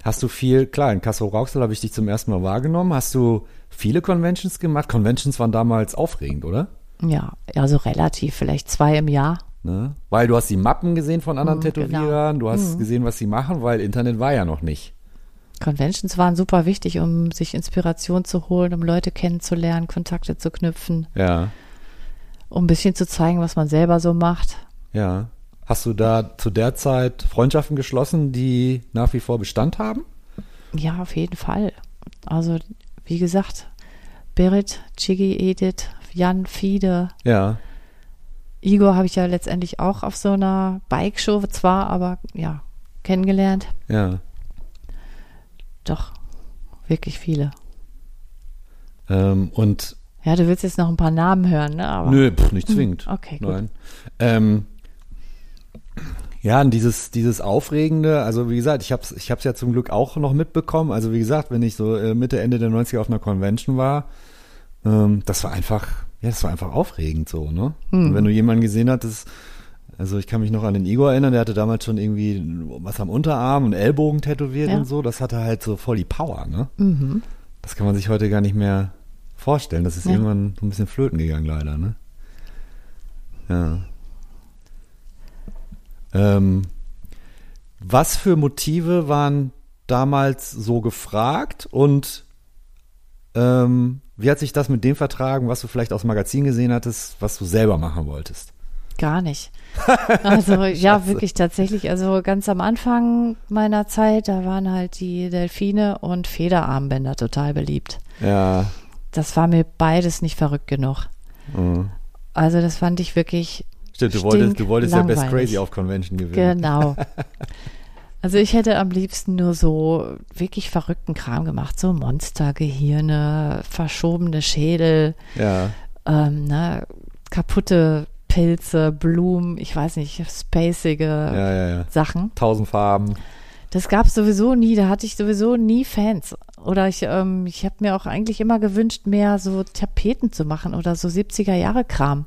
Hast du viel, klar, in Kassel-Rauxel habe ich dich zum ersten Mal wahrgenommen. Hast du viele Conventions gemacht? Conventions waren damals aufregend, oder? Ja, also relativ, vielleicht 2 im Jahr. Ne? Weil du hast die Mappen gesehen von anderen Tätowierern, genau. Du hast gesehen, was sie machen, weil Internet war ja noch nicht. Conventions waren super wichtig, um sich Inspiration zu holen, um Leute kennenzulernen, Kontakte zu knüpfen. Ja. Um ein bisschen zu zeigen, was man selber so macht. Ja. Hast du da zu der Zeit Freundschaften geschlossen, die nach wie vor Bestand haben? Ja, auf jeden Fall. Also, wie gesagt, Berit, Chigi, Edith, Jan, Fiede. Ja. Igor habe ich ja letztendlich auch auf so einer Bike-Show zwar, aber ja, kennengelernt. Ja. Doch, wirklich viele. Und? Ja, du willst jetzt noch ein paar Namen hören, ne? Aber, nö, nicht zwingend. Okay, gut. Nein. Ja, und dieses Aufregende, also wie gesagt, ich hab's ja zum Glück auch noch mitbekommen. Also wie gesagt, wenn ich so Mitte, Ende der 90er auf einer Convention war, das war einfach aufregend so, ne? Mhm. Und wenn du jemanden gesehen hattest, also ich kann mich noch an den Igor erinnern, der hatte damals schon irgendwie was am Unterarm und Ellbogen tätowiert und so, das hatte halt so voll die Power, ne? Mhm. Das kann man sich heute gar nicht mehr vorstellen, das ist irgendwann so ein bisschen flöten gegangen leider, ne? Ja. Was für Motive waren damals so gefragt und wie hat sich das mit dem vertragen, was du vielleicht aus dem Magazin gesehen hattest, was du selber machen wolltest? Gar nicht. Also ja, wirklich tatsächlich. Also ganz am Anfang meiner Zeit, da waren halt die Delfine und Federarmbänder total beliebt. Ja. Das war mir beides nicht verrückt genug. Mhm. Also das fand ich wirklich... Stimmt, du wolltest ja Best Crazy auf Convention gewinnen. Genau. Also ich hätte am liebsten nur so wirklich verrückten Kram gemacht, so Monstergehirne, verschobene Schädel, kaputte Pilze, Blumen, ich weiß nicht, spacige Sachen. 1000 Farben. Das gab es sowieso nie, da hatte ich sowieso nie Fans. Oder ich habe mir auch eigentlich immer gewünscht, mehr so Tapeten zu machen oder so 70er-Jahre-Kram.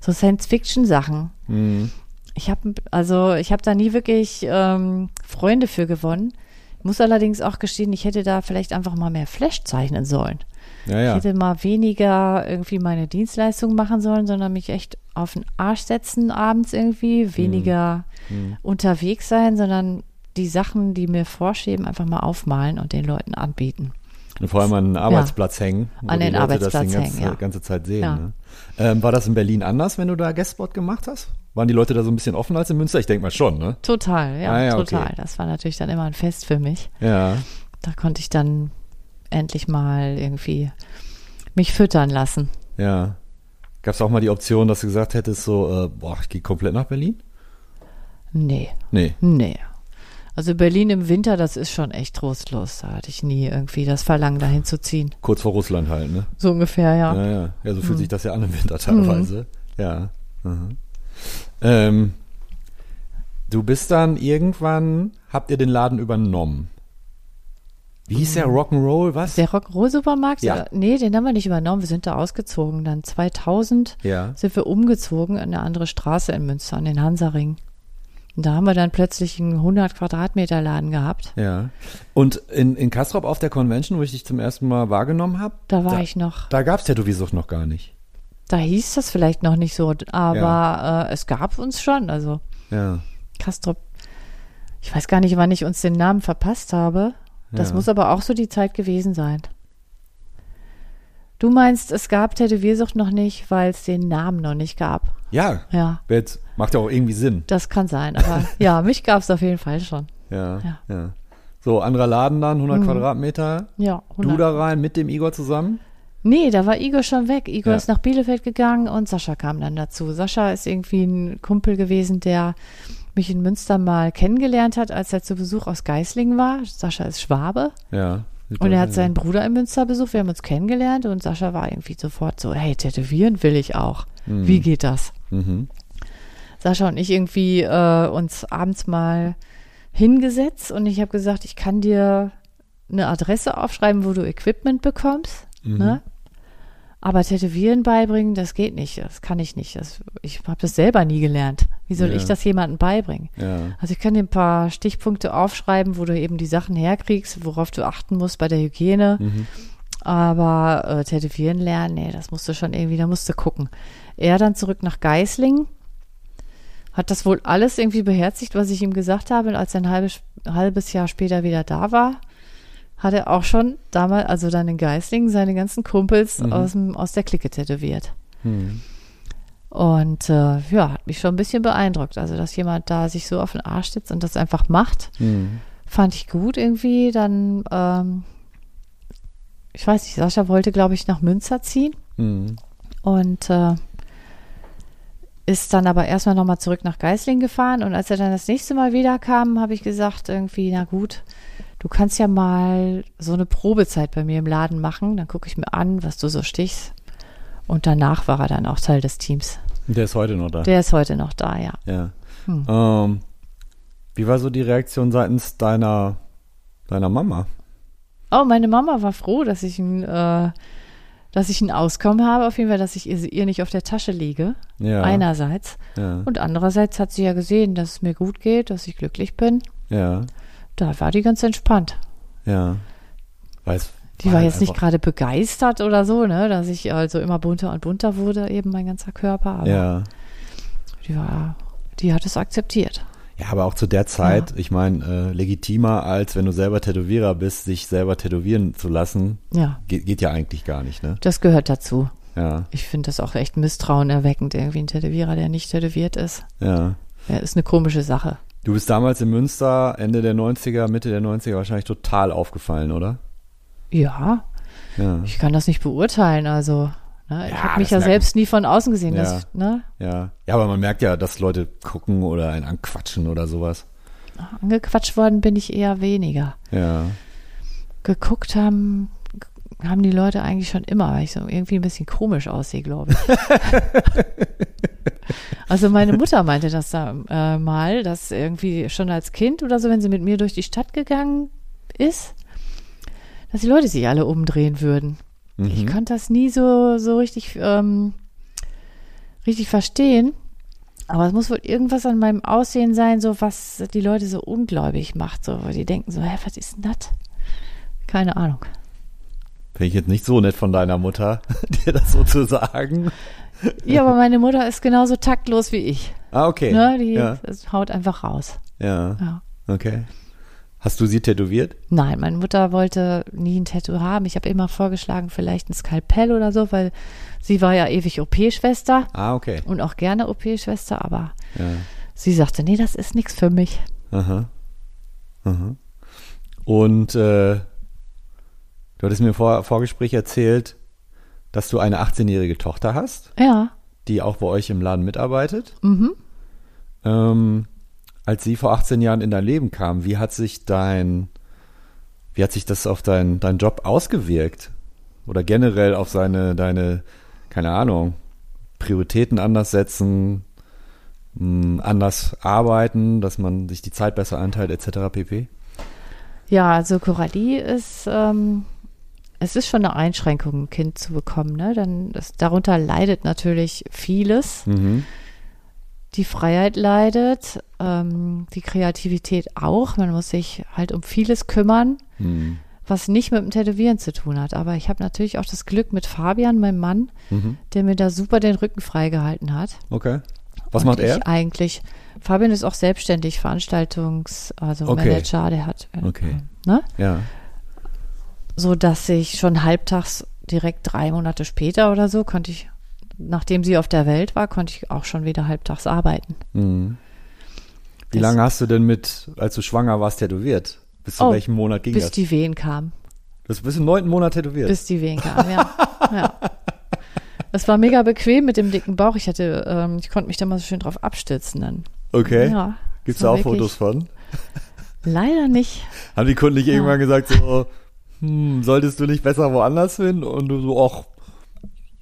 So Science-Fiction-Sachen. Mhm. Ich habe da nie wirklich Freunde für gewonnen. Ich muss allerdings auch gestehen, ich hätte da vielleicht einfach mal mehr Flash zeichnen sollen. Ja, ja. Ich hätte mal weniger irgendwie meine Dienstleistung machen sollen, sondern mich echt auf den Arsch setzen abends irgendwie, weniger unterwegs sein, sondern die Sachen, die mir vorschweben, einfach mal aufmalen und den Leuten anbieten. Und vor allem an den Arbeitsplatz hängen. An den Arbeitsplatz hängen, ganze Zeit sehen. Ja. Ne? War das in Berlin anders, wenn du da Guestspot gemacht hast? Waren die Leute da so ein bisschen offener als in Münster? Ich denke mal schon, ne? Total, ja, total. Okay. Das war natürlich dann immer ein Fest für mich. Ja. Da konnte ich dann endlich mal irgendwie mich füttern lassen. Ja. Gab es auch mal die Option, dass du gesagt hättest so, boah, ich gehe komplett nach Berlin? Nee. Also Berlin im Winter, das ist schon echt trostlos. Da hatte ich nie irgendwie das Verlangen, dahin zu ziehen. Kurz vor Russland halt, ne? So ungefähr, ja. Ja, ja. Ja, so fühlt sich das ja an im Winter teilweise. Ja. Mhm. Du bist dann irgendwann, habt ihr den Laden übernommen? Wie hieß der Rock'n'Roll, was? Der Rock'n'Roll Supermarkt? Ja. Nee, den haben wir nicht übernommen. Wir sind da ausgezogen. Dann 2000 sind wir umgezogen in eine andere Straße in Münster, an den Hansaring. Und da haben wir dann plötzlich einen 100-Quadratmeter Laden gehabt. Ja. Und in Kastrop auf der Convention, wo ich dich zum ersten Mal wahrgenommen habe? Da war ich noch. Da gab es Tätowiersucht noch gar nicht. Da hieß das vielleicht noch nicht so, aber es gab uns schon. Also Kastrop, ich weiß gar nicht, wann ich uns den Namen verpasst habe. Das muss aber auch so die Zeit gewesen sein. Du meinst, es gab Tätowiersucht noch nicht, weil es den Namen noch nicht gab. Ja. Jetzt macht ja auch irgendwie Sinn. Das kann sein, aber ja, mich gab es auf jeden Fall schon. Ja. So, anderer Laden dann, 100 Quadratmeter. Ja, 100. Du da rein mit dem Igor zusammen? Nee, da war Igor schon weg. Igor ist nach Bielefeld gegangen und Sascha kam dann dazu. Sascha ist irgendwie ein Kumpel gewesen, der mich in Münster mal kennengelernt hat, als er zu Besuch aus Geislingen war. Sascha ist Schwabe. Ja. Und er hat seinen Bruder in Münster besucht. Wir haben uns kennengelernt und Sascha war irgendwie sofort so, hey, tätowieren will ich auch. Wie geht das? Mhm. Sascha und ich irgendwie uns abends mal hingesetzt und ich habe gesagt, ich kann dir eine Adresse aufschreiben, wo du Equipment bekommst, ne? Aber Tätowieren beibringen, das geht nicht, das kann ich nicht. Ich habe das selber nie gelernt. Wie soll ich das jemandem beibringen? Ja. Also ich kann dir ein paar Stichpunkte aufschreiben, wo du eben die Sachen herkriegst, worauf du achten musst bei der Hygiene. Aber Tätowieren lernen, nee, das musst du schon irgendwie, da musst du gucken. Er dann zurück nach Geislingen, hat das wohl alles irgendwie beherzigt, was ich ihm gesagt habe. Und als er ein halbes Jahr später wieder da war, hat er auch schon damals, also dann in Geislingen, seine ganzen Kumpels aus der Clique tätowiert. Und hat mich schon ein bisschen beeindruckt. Also, dass jemand da sich so auf den Arsch sitzt und das einfach macht, fand ich gut irgendwie. Dann, ich weiß nicht, Sascha wollte, glaube ich, nach Münster ziehen und ist dann aber erstmal nochmal zurück nach Geislingen gefahren. Und als er dann das nächste Mal wiederkam, habe ich gesagt, irgendwie, na gut, du kannst ja mal so eine Probezeit bei mir im Laden machen, dann gucke ich mir an, was du so stichst. Und danach war er dann auch Teil des Teams. Der ist heute noch da. Der ist heute noch da, ja. Wie war so die Reaktion seitens deiner Mama? Oh, meine Mama war froh, dass ich ein Auskommen habe, auf jeden Fall, dass ich ihr nicht auf der Tasche liege, einerseits. Ja. Und andererseits hat sie ja gesehen, dass es mir gut geht, dass ich glücklich bin. Ja. Da war die ganz entspannt. Ja. Die war jetzt nicht gerade begeistert oder so, ne, dass ich also immer bunter und bunter wurde, eben mein ganzer Körper. Aber die hat es akzeptiert. Ja, aber auch zu der Zeit, ich meine, legitimer als wenn du selber Tätowierer bist, sich selber tätowieren zu lassen, geht ja eigentlich gar nicht, ne? Das gehört dazu. Ja. Ich finde das auch echt misstrauenerweckend, irgendwie ein Tätowierer, der nicht tätowiert ist. Ja, ist eine komische Sache. Du bist damals in Münster, Ende der 90er, Mitte der 90er wahrscheinlich total aufgefallen, oder? Ja. Ich kann das nicht beurteilen, also ne, ich habe mich selbst nie von außen gesehen. Ja. Ja, aber man merkt ja, dass Leute gucken oder einen anquatschen oder sowas. Angequatscht worden bin ich eher weniger. Ja. Geguckt haben die Leute eigentlich schon immer, weil ich so irgendwie ein bisschen komisch aussehe, glaube ich. Also meine Mutter meinte das da mal, dass irgendwie schon als Kind oder so, wenn sie mit mir durch die Stadt gegangen ist, dass die Leute sich alle umdrehen würden. Ich konnte das nie so richtig verstehen, aber es muss wohl irgendwas an meinem Aussehen sein, so was die Leute so ungläubig macht, so, weil die denken so, hä, was ist denn das? Keine Ahnung. Finde ich jetzt nicht so nett von deiner Mutter, dir das so zu sagen. Ja, aber meine Mutter ist genauso taktlos wie ich. Ah, okay. Ne, die haut einfach raus. Ja, okay. Hast du sie tätowiert? Nein, meine Mutter wollte nie ein Tattoo haben. Ich habe immer vorgeschlagen, vielleicht ein Skalpell oder so, weil sie war ja ewig OP-Schwester. Ah, okay. Und auch gerne OP-Schwester, aber sie sagte, nee, das ist nichts für mich. Aha. Und du hattest mir im Vorgespräch erzählt, dass du eine 18-jährige Tochter hast. Ja. Die auch bei euch im Laden mitarbeitet. als sie vor 18 Jahren in dein Leben kam, wie hat sich das auf deinen Job ausgewirkt? Oder generell auf deine, keine Ahnung, Prioritäten anders setzen, anders arbeiten, dass man sich die Zeit besser einteilt, etc. pp.? Ja, also Coralie ist, es ist schon eine Einschränkung, ein Kind zu bekommen, ne? Darunter leidet natürlich vieles. Mhm. Die Freiheit leidet, die Kreativität auch. Man muss sich halt um vieles kümmern, was nicht mit dem Tätowieren zu tun hat. Aber ich habe natürlich auch das Glück mit Fabian, meinem Mann, der mir da super den Rücken freigehalten hat. Okay. Was macht er? Fabian ist auch selbstständig, Manager, der hat. Ne? Ja. So dass ich schon halbtags direkt 3 Monate später oder so konnte ich, nachdem sie auf der Welt war, konnte ich auch schon wieder halbtags arbeiten. Mhm. Wie lange hast du denn als du schwanger warst, tätowiert? Bis zu welchem Monat ging das? Bis die Wehen kamen. Du bist im 9. Monat tätowiert? Bis die Wehen kamen, ja. Ja. Das war mega bequem mit dem dicken Bauch. Ich konnte mich da mal so schön drauf abstützen dann. Okay. Ja, gibt es da auch Fotos von? Leider nicht. Haben die Kunden nicht irgendwann gesagt, so, solltest du nicht besser woanders hin? Und du so, ach,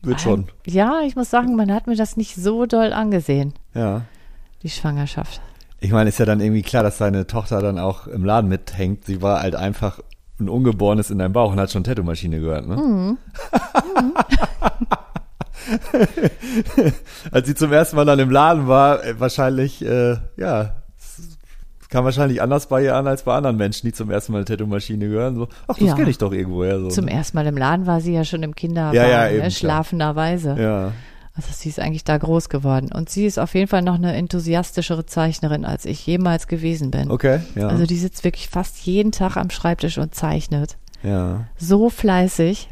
wird schon. Ja, ich muss sagen, man hat mir das nicht so doll angesehen. Ja. Die Schwangerschaft. Ich meine, ist ja dann irgendwie klar, dass deine Tochter dann auch im Laden mithängt. Sie war halt einfach ein Ungeborenes in deinem Bauch und hat schon Tattoo-Maschine gehört, ne? Mhm. Mhm. Als sie zum ersten Mal dann im Laden war, wahrscheinlich, kam wahrscheinlich anders bei ihr an als bei anderen Menschen, die zum ersten Mal eine Tattoo-Maschine gehören. So, ach, das kenne ich doch irgendwoher. So, zum ersten Mal im Laden war sie ja schon im Kinderwagen, schlafenderweise. Ja. Also sie ist eigentlich da groß geworden. Und sie ist auf jeden Fall noch eine enthusiastischere Zeichnerin, als ich jemals gewesen bin. Okay, ja. Also die sitzt wirklich fast jeden Tag am Schreibtisch und zeichnet. Ja. So fleißig,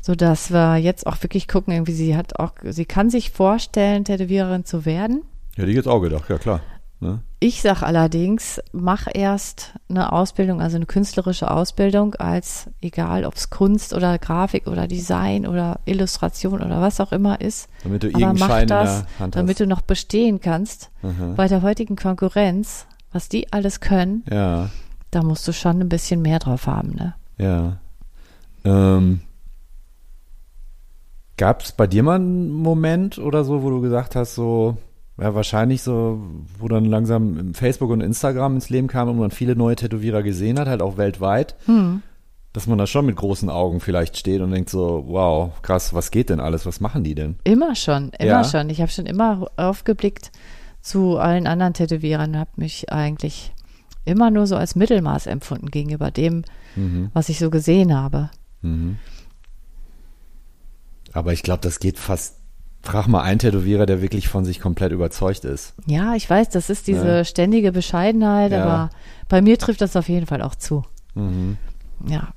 sodass wir jetzt auch wirklich gucken, irgendwie sie kann sich vorstellen, Tätowiererin zu werden. Hätte ich jetzt auch gedacht, ja klar. Ne? Ich sage allerdings, mach erst eine Ausbildung, also eine künstlerische Ausbildung, egal ob es Kunst oder Grafik oder Design oder Illustration oder was auch immer ist. Damit du irgendeinen Schein in der Hand hast. Damit du noch bestehen kannst. Aha. Bei der heutigen Konkurrenz, was die alles können, da musst du schon ein bisschen mehr drauf haben. Ne? Ja. Gab es bei dir mal einen Moment oder so, wo du gesagt hast, so... Ja, wahrscheinlich so, wo dann langsam Facebook und Instagram ins Leben kam und man viele neue Tätowierer gesehen hat, halt auch weltweit, dass man da schon mit großen Augen vielleicht steht und denkt so, wow, krass, was geht denn alles, was machen die denn? Immer schon. Ich habe schon immer aufgeblickt zu allen anderen Tätowierern und habe mich eigentlich immer nur so als Mittelmaß empfunden gegenüber dem, was ich so gesehen habe. Mhm. Aber ich glaube, das geht fast. Frag mal einen Tätowierer, der wirklich von sich komplett überzeugt ist. Ja, ich weiß, das ist diese ständige Bescheidenheit, aber bei mir trifft das auf jeden Fall auch zu. Mhm. Ja.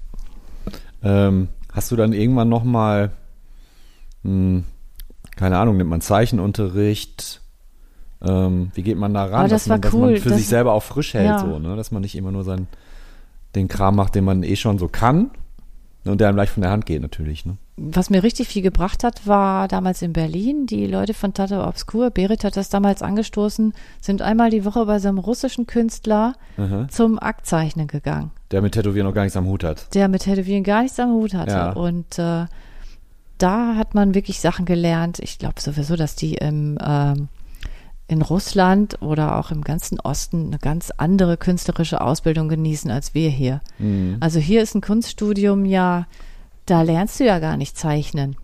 Hast du dann irgendwann nochmal, keine Ahnung, nimmt man Zeichenunterricht? Wie geht man da ran, dass man sich selber auch frisch hält, so, ne? Dass man nicht immer nur den Kram macht, den man eh schon so kann? Und der einem leicht von der Hand geht natürlich. Ne? Was mir richtig viel gebracht hat, war damals in Berlin, die Leute von Tattoo Obscur, Berit hat das damals angestoßen, sind einmal die Woche bei so einem russischen Künstler zum Aktzeichnen gegangen. Der mit Tätowieren noch gar nichts am Hut hat. Ja. Und da hat man wirklich Sachen gelernt. Ich glaube sowieso, dass die in Russland oder auch im ganzen Osten eine ganz andere künstlerische Ausbildung genießen als wir hier. Mhm. Also hier ist ein Kunststudium da lernst du ja gar nicht zeichnen.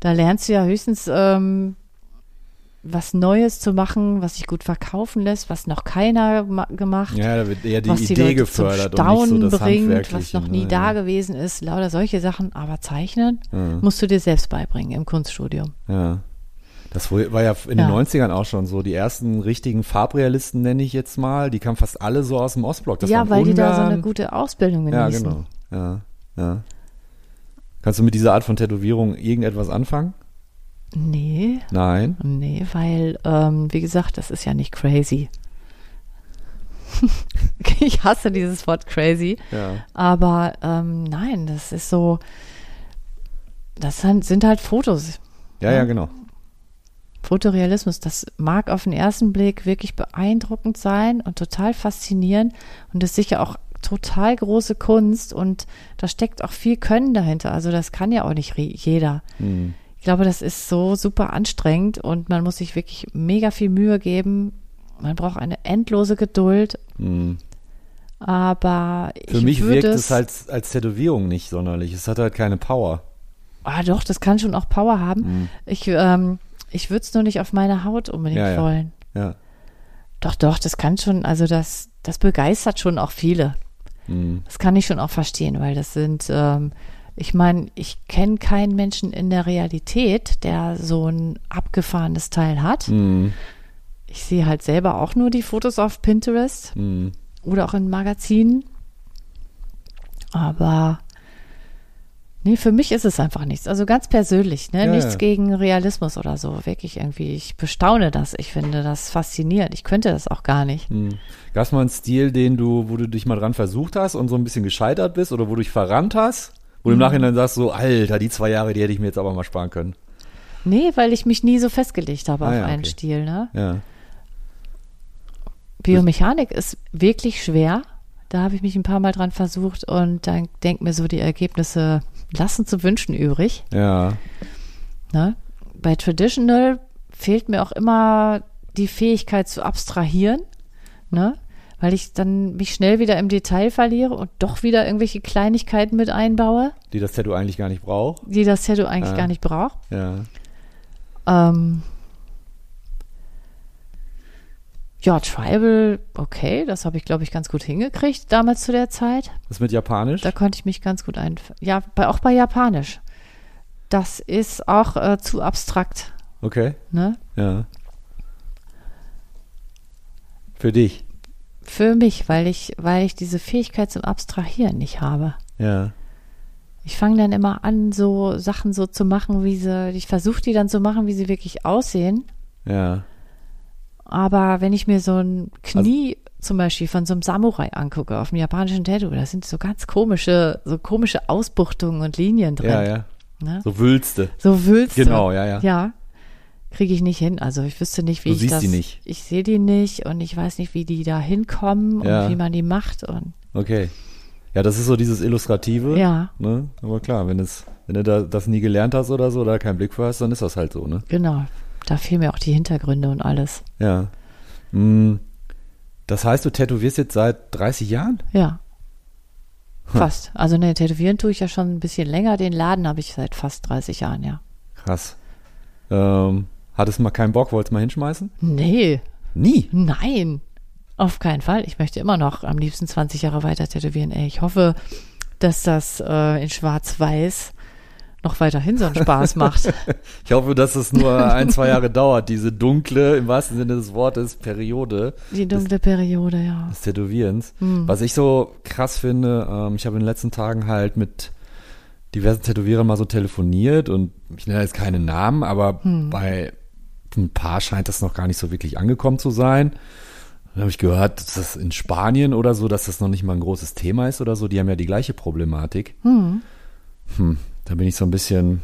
Da lernst du ja höchstens was Neues zu machen, was sich gut verkaufen lässt, was noch keiner gemacht. Ja, da wird eher die Idee gefördert und nicht so das Handwerkliche, was noch nie da gewesen ist, lauter solche Sachen. Aber zeichnen musst du dir selbst beibringen im Kunststudium. Ja. Das war ja in den 90ern auch schon so. Die ersten richtigen Farbrealisten, nenne ich jetzt mal, die kamen fast alle so aus dem Ostblock. Das waren weil Ungarn. Die da so eine gute Ausbildung genießen. Ja, genau. Ja. Kannst du mit dieser Art von Tätowierung irgendetwas anfangen? Nee. Nein? Nee, weil, wie gesagt, das ist ja nicht crazy. Ich hasse dieses Wort crazy. Ja. Aber nein, das ist so, das sind halt Fotos. Ja, genau. Fotorealismus, das mag auf den ersten Blick wirklich beeindruckend sein und total faszinierend und ist sicher auch total große Kunst und da steckt auch viel Können dahinter. Also das kann ja auch nicht jeder. Mhm. Ich glaube, das ist so super anstrengend und man muss sich wirklich mega viel Mühe geben. Man braucht eine endlose Geduld. Mhm. Aber für mich wirkt es halt als Tätowierung nicht sonderlich. Es hat halt keine Power. Ah doch, das kann schon auch Power haben. Mhm. Ich würde es nur nicht auf meine Haut unbedingt wollen. Ja. Doch, das kann schon, also das begeistert schon auch viele. Mhm. Das kann ich schon auch verstehen, weil das sind, ich meine, ich kenne keinen Menschen in der Realität, der so ein abgefahrenes Teil hat. Mhm. Ich sehe halt selber auch nur die Fotos auf Pinterest oder auch in Magazinen. Aber nee, für mich ist es einfach nichts. Also ganz persönlich, ne? Ja, nichts gegen Realismus oder so. Wirklich irgendwie, ich bestaune das. Ich finde das faszinierend. Ich könnte das auch gar nicht. Hm. Gab es mal einen Stil, wo du dich mal dran versucht hast und so ein bisschen gescheitert bist oder wo du dich verrannt hast? Wo du im Nachhinein sagst so, Alter, die 2 Jahre, die hätte ich mir jetzt aber mal sparen können. Nee, weil ich mich nie so festgelegt habe auf einen Stil, ne? Ja. Biomechanik ist wirklich schwer. Da habe ich mich ein paar Mal dran versucht und dann denke mir so, die Ergebnisse lassen zu wünschen übrig. Ja. Ne? Bei Traditional fehlt mir auch immer die Fähigkeit zu abstrahieren, ne? Weil ich dann mich schnell wieder im Detail verliere und doch wieder irgendwelche Kleinigkeiten mit einbaue. Die das Tattoo eigentlich gar nicht braucht. Ja. Ja, Tribal, okay, das habe ich, glaube ich, ganz gut hingekriegt damals zu der Zeit. Was mit Japanisch? Da konnte ich mich ganz gut Ja, auch bei Japanisch. Das ist auch zu abstrakt. Okay. Ne? Ja. Für dich? Für mich, weil ich diese Fähigkeit zum Abstrahieren nicht habe. Ja. Ich fange dann immer an, so Sachen so zu machen, ich versuche die dann zu machen, wie sie wirklich aussehen. Ja. Aber wenn ich mir so ein Knie zum Beispiel von so einem Samurai angucke, auf dem japanischen Tattoo, da sind so komische Ausbuchtungen und Linien drin. Ja, ja. Ne? So Wülste. Genau, ja, ja. Ja, kriege ich nicht hin. Also ich wüsste nicht, wie ich das... Du siehst die nicht. Ich sehe die nicht und ich weiß nicht, wie die da hinkommen und wie man die macht. Und okay. Ja, das ist so dieses Illustrative. Ja. Ne? Aber klar, wenn du das nie gelernt hast oder so, oder keinen Blick für hast, dann ist das halt so, ne? Genau. Da fehlen mir auch die Hintergründe und alles. Ja. Das heißt, du tätowierst jetzt seit 30 Jahren? Ja. Fast. Also ne, tätowieren tue ich ja schon ein bisschen länger. Den Laden habe ich seit fast 30 Jahren, ja. Krass. Hattest du mal keinen Bock? Wolltest du mal hinschmeißen? Nee. Nie? Nein. Auf keinen Fall. Ich möchte immer noch am liebsten 20 Jahre weiter tätowieren. Ey, ich hoffe, dass das in Schwarz-Weiß noch weiterhin so einen Spaß macht. Ich hoffe, dass es nur 1-2 Jahre dauert, diese dunkle, im wahrsten Sinne des Wortes, Periode. Die dunkle Periode, ja. Des Tätowierens. Mhm. Was ich so krass finde, ich habe in den letzten Tagen halt mit diversen Tätowierern mal so telefoniert und ich nenne jetzt keine Namen, aber bei ein paar scheint das noch gar nicht so wirklich angekommen zu sein. Dann habe ich gehört, dass das in Spanien oder so, dass das noch nicht mal ein großes Thema ist oder so. Die haben ja die gleiche Problematik. Mhm. Da bin ich so ein bisschen...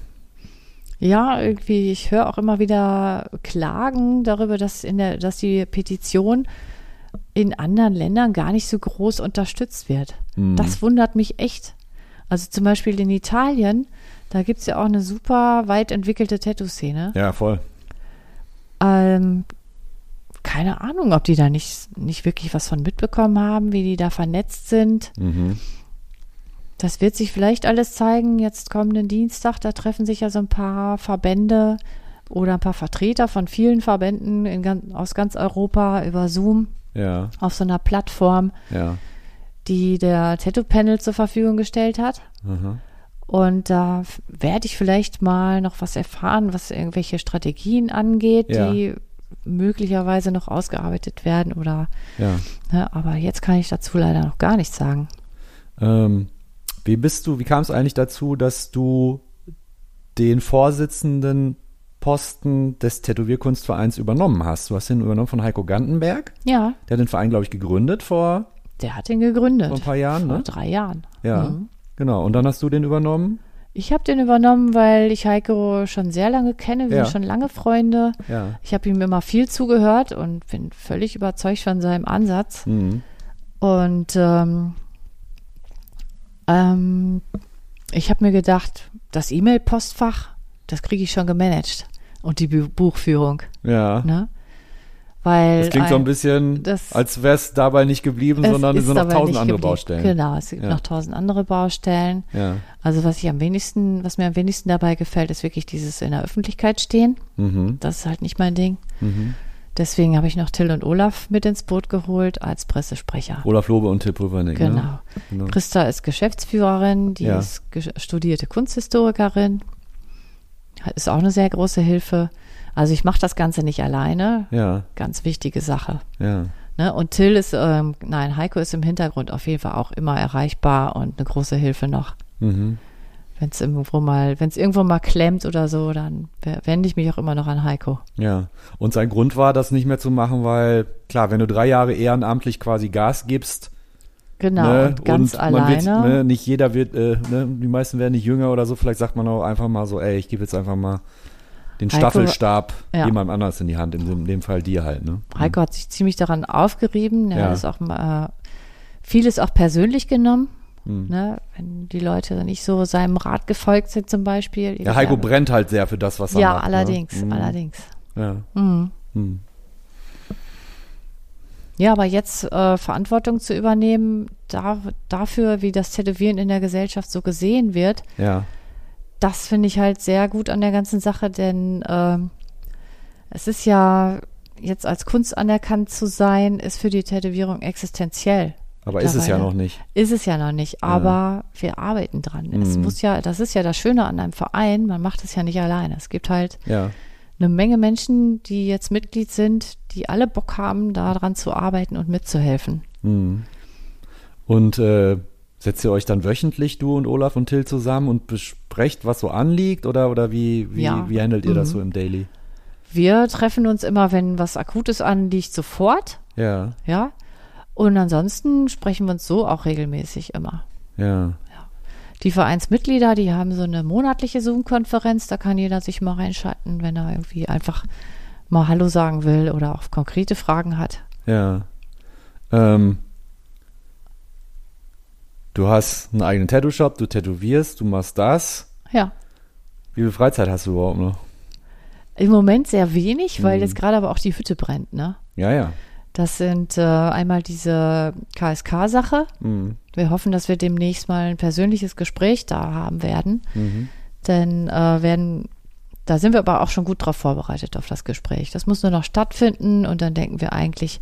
Ja, irgendwie, ich höre auch immer wieder Klagen darüber, dass die Petition in anderen Ländern gar nicht so groß unterstützt wird. Mhm. Das wundert mich echt. Also zum Beispiel in Italien, da gibt es ja auch eine super weit entwickelte Tattoo-Szene. Ja, voll. Keine Ahnung, ob die da nicht wirklich was von mitbekommen haben, wie die da vernetzt sind. Mhm. Das wird sich vielleicht alles zeigen, jetzt kommenden Dienstag, da treffen sich ja so ein paar Verbände oder ein paar Vertreter von vielen Verbänden aus ganz Europa über Zoom auf so einer Plattform, die der Tattoo-Panel zur Verfügung gestellt hat. Mhm. Und da werde ich vielleicht mal noch was erfahren, was irgendwelche Strategien angeht, die möglicherweise noch ausgearbeitet werden oder. Ja. Ne, aber jetzt kann ich dazu leider noch gar nichts sagen. Wie kam es eigentlich dazu, dass du den Vorsitzenden Posten des Tätowierkunstvereins übernommen hast? Du hast ihn übernommen von Heiko Gunnberg. Ja. Der hat den Verein, glaube ich, gegründet vor ein paar Jahren, ne? Vor 3 Jahren. Ja, genau. Und dann hast du den übernommen? Ich habe den übernommen, weil ich Heiko schon sehr lange kenne, wir sind schon lange Freunde. Ja. Ich habe ihm immer viel zugehört und bin völlig überzeugt von seinem Ansatz. Mhm. Und ich habe mir gedacht, das E-Mail-Postfach, das kriege ich schon gemanagt und die Buchführung. Ja. Ne? Weil das klingt so ein bisschen, als wäre es dabei nicht geblieben, sondern es sind noch 1000 andere Baustellen. Genau, es gibt noch 1000 andere Baustellen. Ja. Also was mir am wenigsten dabei gefällt, ist wirklich dieses in der Öffentlichkeit stehen. Mhm. Das ist halt nicht mein Ding. Mhm. Deswegen habe ich noch Till und Olaf mit ins Boot geholt als Pressesprecher. Olaf Lobe und Till Pulvernig. Genau. Ne? Genau. Christa ist Geschäftsführerin, die ist studierte Kunsthistorikerin. Ist auch eine sehr große Hilfe. Also ich mache das Ganze nicht alleine. Ja. Ganz wichtige Sache. Ja. Ne? Und Till ist, Heiko ist im Hintergrund auf jeden Fall auch immer erreichbar und eine große Hilfe noch. Mhm. Wenn es irgendwo mal klemmt oder so, dann wende ich mich auch immer noch an Heiko. Ja, und sein Grund war, das nicht mehr zu machen, weil, klar, wenn du 3 Jahre ehrenamtlich quasi Gas gibst. Genau, ne, ganz und alleine. Nicht jeder wird, die meisten werden nicht jünger oder so, vielleicht sagt man auch einfach mal so, ich gebe jetzt einfach mal den Heiko, Staffelstab jemandem anders in die Hand, in dem Fall dir halt. Ne? Heiko hat sich ziemlich daran aufgerieben, er hat es auch vieles auch persönlich genommen. Ne, wenn die Leute nicht so seinem Rat gefolgt sind zum Beispiel. Der Heiko brennt halt sehr für das, was er macht. Allerdings. Ja, allerdings. Mhm. Ja, aber jetzt Verantwortung zu übernehmen dafür, wie das Tätowieren in der Gesellschaft so gesehen wird, das finde ich halt sehr gut an der ganzen Sache, denn es ist ja, jetzt als Kunst anerkannt zu sein, ist für die Tätowierung existenziell. Aber ist es ja noch nicht. Ist es ja noch nicht, aber wir arbeiten dran. Es muss das ist ja das Schöne an einem Verein, man macht es ja nicht alleine. Es gibt halt eine Menge Menschen, die jetzt Mitglied sind, die alle Bock haben, daran zu arbeiten und mitzuhelfen. Mhm. Und setzt ihr euch dann wöchentlich, du und Olaf und Till, zusammen und besprecht, was so anliegt? Oder wie handelt ihr das so im Daily? Wir treffen uns immer, wenn was Akutes anliegt, sofort. Ja. Und ansonsten sprechen wir uns so auch regelmäßig immer. Ja. Die Vereinsmitglieder, die haben so eine monatliche Zoom-Konferenz, da kann jeder sich mal reinschalten, wenn er irgendwie einfach mal Hallo sagen will oder auch konkrete Fragen hat. Ja. Du hast einen eigenen Tattoo-Shop, du tätowierst, du machst das. Ja. Wie viel Freizeit hast du überhaupt noch? Im Moment sehr wenig, weil jetzt gerade aber auch die Hütte brennt, ne? Ja. Das sind einmal diese KSK-Sache. Mhm. Wir hoffen, dass wir demnächst mal ein persönliches Gespräch da haben werden. Mhm. Denn da sind wir aber auch schon gut drauf vorbereitet auf das Gespräch. Das muss nur noch stattfinden und dann denken wir eigentlich,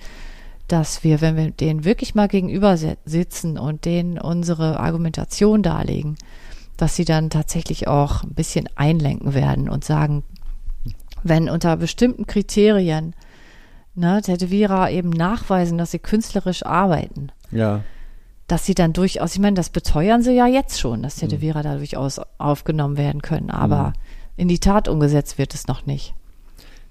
dass wir, wenn wir denen wirklich mal gegenüber sitzen und denen unsere Argumentation darlegen, dass sie dann tatsächlich auch ein bisschen einlenken werden und sagen, wenn unter bestimmten Kriterien Tätowierer eben nachweisen, dass sie künstlerisch arbeiten. Ja. Dass sie dann durchaus, ich meine, das beteuern sie ja jetzt schon, dass Tätowierer da durchaus aufgenommen werden können, aber in die Tat umgesetzt wird es noch nicht.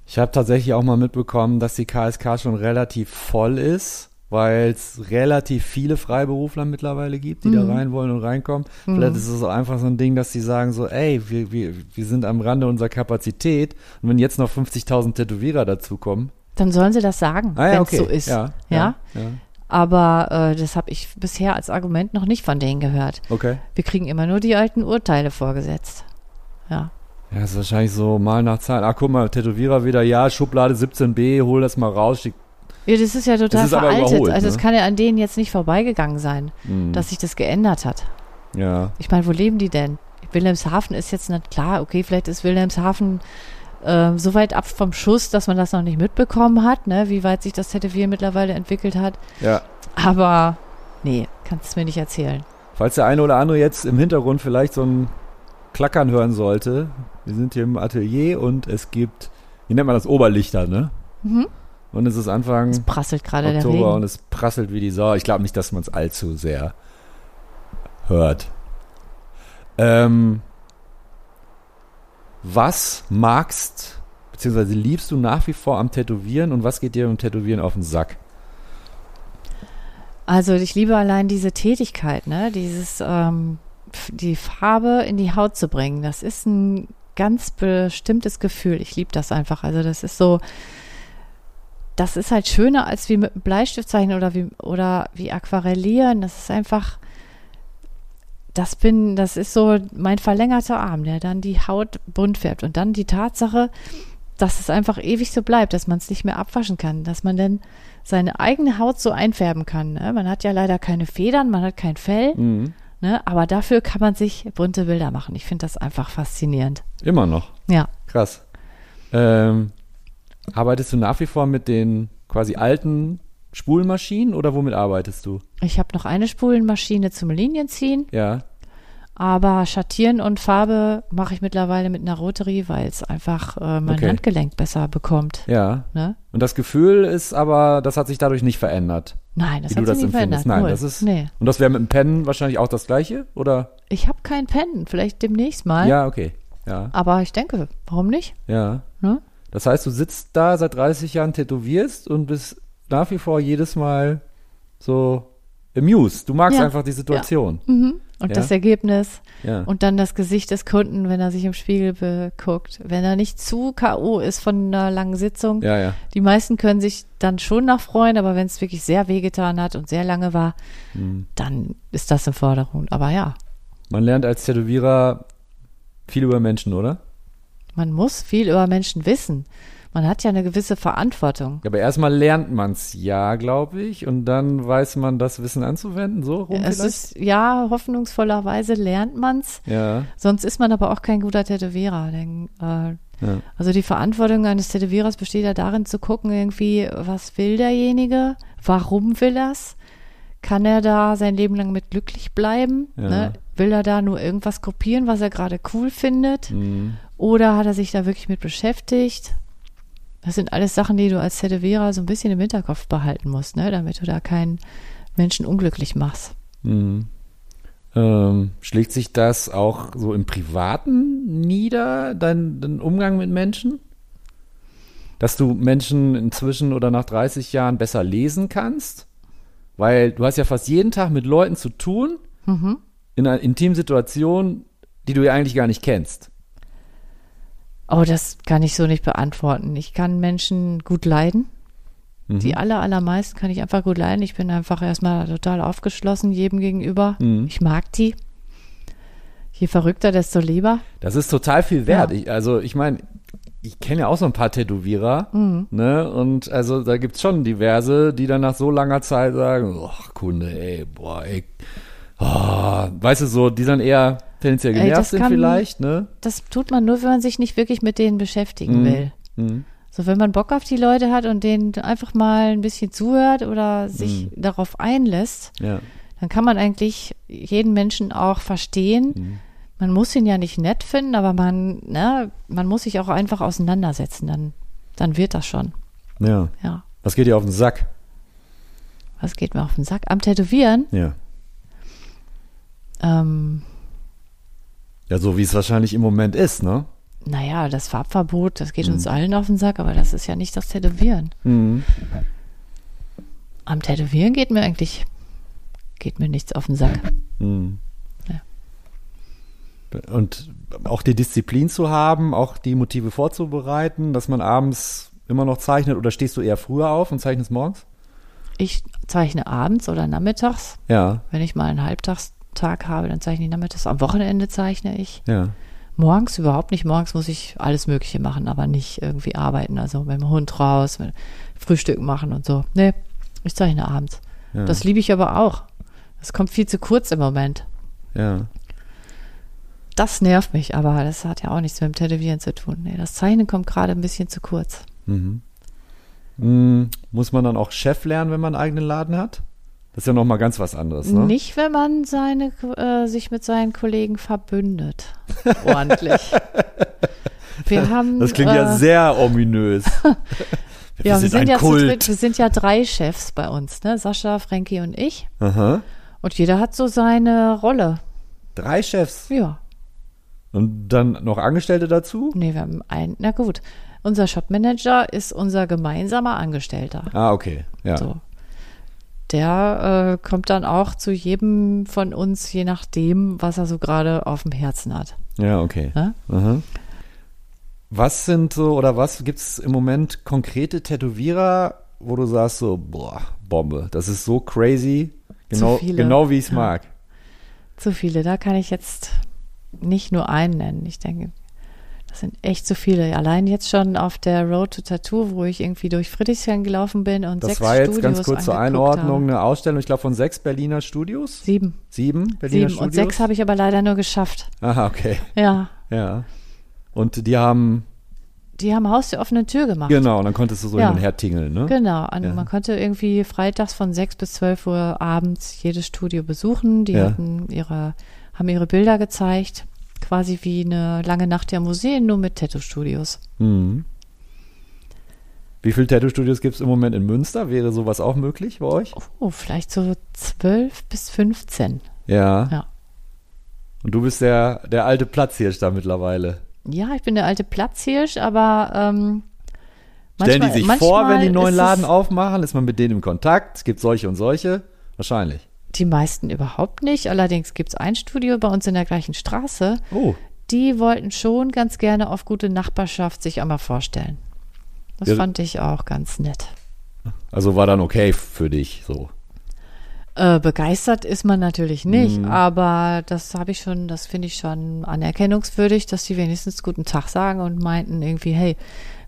Ich habe tatsächlich auch mal mitbekommen, dass die KSK schon relativ voll ist, weil es relativ viele Freiberufler mittlerweile gibt, die da rein wollen und reinkommen. Vielleicht ist es auch einfach so ein Ding, dass die sagen so, wir sind am Rande unserer Kapazität und wenn jetzt noch 50.000 Tätowierer dazukommen, dann sollen sie das sagen, wenn es so ist. Ja. Aber das habe ich bisher als Argument noch nicht von denen gehört. Okay. Wir kriegen immer nur die alten Urteile vorgesetzt. Ja, das ist wahrscheinlich so mal nach Zahlen. Ach, guck mal, Tätowierer wieder, Schublade 17b, hol das mal raus. Das ist ja total veraltet. Also es kann ja an denen jetzt nicht vorbeigegangen sein, dass sich das geändert hat. Ja. Ich meine, wo leben die denn? Wilhelmshaven ist jetzt nicht klar. Okay, vielleicht ist Wilhelmshaven so weit ab vom Schuss, dass man das noch nicht mitbekommen hat, ne? Wie weit sich das Tätowieren mittlerweile entwickelt hat. Ja. Aber nee, kannst es mir nicht erzählen. Falls der eine oder andere jetzt im Hintergrund vielleicht so ein Klackern hören sollte, wir sind hier im Atelier und es gibt, wie nennt man das, Oberlichter, ne? Mhm. Und es ist Anfang Oktober. Es prasselt gerade der Regen. Und es prasselt wie die Sau. Ich glaube nicht, dass man es allzu sehr hört. Was magst, beziehungsweise liebst du nach wie vor am Tätowieren und was geht dir beim Tätowieren auf den Sack? Also ich liebe allein diese Tätigkeit, ne? Dieses die Farbe in die Haut zu bringen. Das ist ein ganz bestimmtes Gefühl. Ich liebe das einfach. Also das ist so, das ist halt schöner als wie mit einem Bleistift zeichnen oder wie Aquarellieren. Das ist einfach, das ist so mein verlängerter Arm, der dann die Haut bunt färbt. Und dann die Tatsache, dass es einfach ewig so bleibt, dass man es nicht mehr abwaschen kann, dass man dann seine eigene Haut so einfärben kann. Ne? Man hat ja leider keine Federn, man hat kein Fell, ne? Aber dafür kann man sich bunte Bilder machen. Ich finde das einfach faszinierend. Immer noch? Ja. Krass. Arbeitest du nach wie vor mit den quasi alten Spulenmaschinen oder womit arbeitest du? Ich habe noch eine Spulenmaschine zum Linienziehen. Ja. Aber Schattieren und Farbe mache ich mittlerweile mit einer Rotary, weil es einfach mein Handgelenk besser bekommt. Ja. Ne? Und das Gefühl ist aber, das hat sich dadurch nicht verändert. Nein, das hat sich nicht verändert. Nein, das ist, nee. Und das wäre mit dem Pen wahrscheinlich auch das Gleiche, oder? Ich habe kein Pen, vielleicht demnächst mal. Ja, okay. Ja. Aber ich denke, warum nicht? Ja. Ne? Das heißt, du sitzt da seit 30 Jahren, tätowierst und bist nach wie vor jedes Mal so amused. Du magst einfach die Situation. Ja. Mhm. Und das Ergebnis und dann das Gesicht des Kunden, wenn er sich im Spiegel beguckt, wenn er nicht zu K.O. ist von einer langen Sitzung. Ja, ja. Die meisten können sich dann schon nachfreuen, aber wenn es wirklich sehr wehgetan hat und sehr lange war, dann ist das im Vordergrund. Aber ja. Man lernt als Tätowierer viel über Menschen, oder? Man muss viel über Menschen wissen. Man hat ja eine gewisse Verantwortung. Aber erstmal lernt man es glaube ich. Und dann weiß man, das Wissen anzuwenden, so rum es vielleicht? Ist, ja, hoffnungsvollerweise lernt man es. Ja. Sonst ist man aber auch kein guter Tätowierer. Denn, also die Verantwortung eines Tätowierers besteht ja darin, zu gucken irgendwie, was will derjenige? Warum will er es? Kann er da sein Leben lang mit glücklich bleiben? Ja. Ne? Will er da nur irgendwas kopieren, was er gerade cool findet? Mhm. Oder hat er sich da wirklich mit beschäftigt? Das sind alles Sachen, die du als Tätowierer so ein bisschen im Hinterkopf behalten musst, ne? Damit du da keinen Menschen unglücklich machst. Mhm. Schlägt sich das auch so im Privaten nieder, dein Umgang mit Menschen? Dass du Menschen inzwischen oder nach 30 Jahren besser lesen kannst? Weil du hast ja fast jeden Tag mit Leuten zu tun, in einer intimen Situation, die du ja eigentlich gar nicht kennst. Oh, das kann ich so nicht beantworten. Ich kann Menschen gut leiden. Mhm. Die allermeisten kann ich einfach gut leiden. Ich bin einfach erstmal total aufgeschlossen jedem gegenüber. Mhm. Ich mag die. Je verrückter, desto lieber. Das ist total viel wert. Ja. Ich kenne ja auch so ein paar Tätowierer. Mhm. Ne? Und also da gibt es schon diverse, die dann nach so langer Zeit sagen, ach Kunde, weißt du so, die dann eher tendenziell genervt sind vielleicht, ne? Das tut man nur, wenn man sich nicht wirklich mit denen beschäftigen will. Mhm. So, wenn man Bock auf die Leute hat und denen einfach mal ein bisschen zuhört oder sich darauf einlässt, dann kann man eigentlich jeden Menschen auch verstehen. Mhm. Man muss ihn ja nicht nett finden, aber man muss sich auch einfach auseinandersetzen, dann wird das schon. Ja. Ja. Was geht dir auf den Sack? Was geht mir auf den Sack? Am Tätowieren? Ja. Ja, so wie es wahrscheinlich im Moment ist, ne? Naja, das Farbverbot, das geht uns allen auf den Sack, aber das ist ja nicht das Tätowieren. Mhm. Am Tätowieren geht mir nichts auf den Sack. Mhm. Ja. Und auch die Disziplin zu haben, auch die Motive vorzubereiten, dass man abends immer noch zeichnet, oder stehst du eher früher auf und zeichnest morgens? Ich zeichne abends oder nachmittags. Ja. Wenn ich mal einen Halbtag habe, dann zeichne ich nachmittags. Am Wochenende zeichne ich. Ja. Morgens überhaupt nicht. Morgens muss ich alles Mögliche machen, aber nicht irgendwie arbeiten. Also mit dem Hund raus, mit Frühstück machen und so. Nee, ich zeichne abends. Ja. Das liebe ich aber auch. Das kommt viel zu kurz im Moment. Ja. Das nervt mich, aber das hat ja auch nichts mit dem Tätowieren zu tun. Nee, das Zeichnen kommt gerade ein bisschen zu kurz. Mhm. Muss man dann auch Chef lernen, wenn man einen eigenen Laden hat? Das ist ja nochmal ganz was anderes, ne? Nicht, wenn man sich mit seinen Kollegen verbündet. Ordentlich. Das klingt ja sehr ominös. Wir sind ja 3 Chefs bei uns, ne? Sascha, Frankie und ich. Aha. Und jeder hat so seine Rolle. 3 Chefs? Ja. Und dann noch Angestellte dazu? Nee, wir haben einen, na gut. Unser Shopmanager ist unser gemeinsamer Angestellter. Ah, okay. Ja. So. der kommt dann auch zu jedem von uns, je nachdem, was er so gerade auf dem Herzen hat. Ja, okay. Ja? Aha. Was sind so, oder was gibt es im Moment konkrete Tätowierer, wo du sagst so, boah, Bombe, das ist so crazy, genau wie ich es mag. Zu viele, da kann ich jetzt nicht nur einen nennen. Ich denke, das sind echt zu viele. Allein jetzt schon auf der Road to Tattoo, wo ich irgendwie durch Friedrichshain gelaufen bin und 6 Studios angeguckt habe. Das war jetzt ganz kurz zur Einordnung, eine Ausstellung, ich glaube von 6 Berliner Studios? 7. 7 Berliner 7. Studios? 7 und 6 habe ich aber leider nur geschafft. Aha, okay. Ja. Ja. Und die haben Haus zur offenen Tür gemacht. Genau, und dann konntest du so hin und her tingeln, ne? Genau, und man konnte irgendwie freitags von 6 bis 12 Uhr abends jedes Studio besuchen. Die haben ihre Bilder gezeigt, quasi wie eine lange Nacht der Museen, nur mit Tattoo-Studios. Mhm. Wie viele Tattoo-Studios gibt es im Moment in Münster? Wäre sowas auch möglich bei euch? Oh, vielleicht so 12 bis 15. Ja. Ja. Und du bist der alte Platzhirsch da mittlerweile. Ja, ich bin der alte Platzhirsch, aber manchmal, stellen die sich vor, wenn die neuen Laden aufmachen, ist man mit denen im Kontakt? Es gibt solche und solche? Wahrscheinlich. Die meisten überhaupt nicht. Allerdings gibt es ein Studio bei uns in der gleichen Straße. Oh. Die wollten schon ganz gerne auf gute Nachbarschaft sich einmal vorstellen. Das fand ich auch ganz nett. Also war dann okay für dich so? Begeistert ist man natürlich nicht, aber das finde ich schon anerkennungswürdig, dass die wenigstens guten Tag sagen und meinten irgendwie, hey,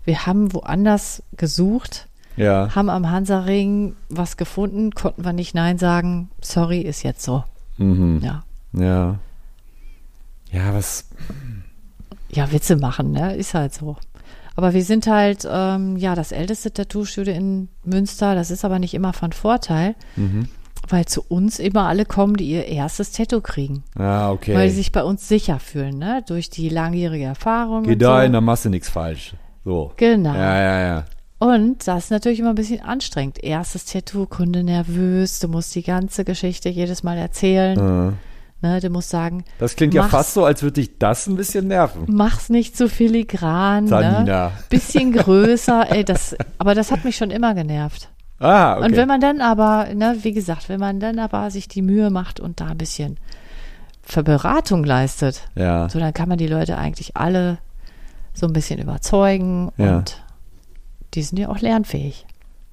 wir haben woanders gesucht, haben am Hansaring was gefunden, konnten wir nicht Nein sagen, sorry, ist jetzt so. Mhm. Ja. Ja. Ja, was? Ja, Witze machen, ne? Ist halt so. Aber wir sind halt, das älteste Tattoo-Studio in Münster, das ist aber nicht immer von Vorteil. Mhm. Weil zu uns immer alle kommen, die ihr erstes Tattoo kriegen. Ah, okay. Weil sie sich bei uns sicher fühlen, ne? Durch die langjährige Erfahrung. Geh da in der Masse nichts falsch. So. Genau. Ja. Und das ist natürlich immer ein bisschen anstrengend. Erstes Tattoo, Kunde nervös, du musst die ganze Geschichte jedes Mal erzählen. Mhm. Ne, du musst sagen. Das klingt ja fast so, als würde dich das ein bisschen nerven. Mach's nicht zu filigran. Tanina. Ne? Bisschen größer. Aber das hat mich schon immer genervt. Ah, okay. Und wenn man dann aber, wenn man dann aber sich die Mühe macht und da ein bisschen Beratung leistet, so dann kann man die Leute eigentlich alle so ein bisschen überzeugen und die sind ja auch lernfähig.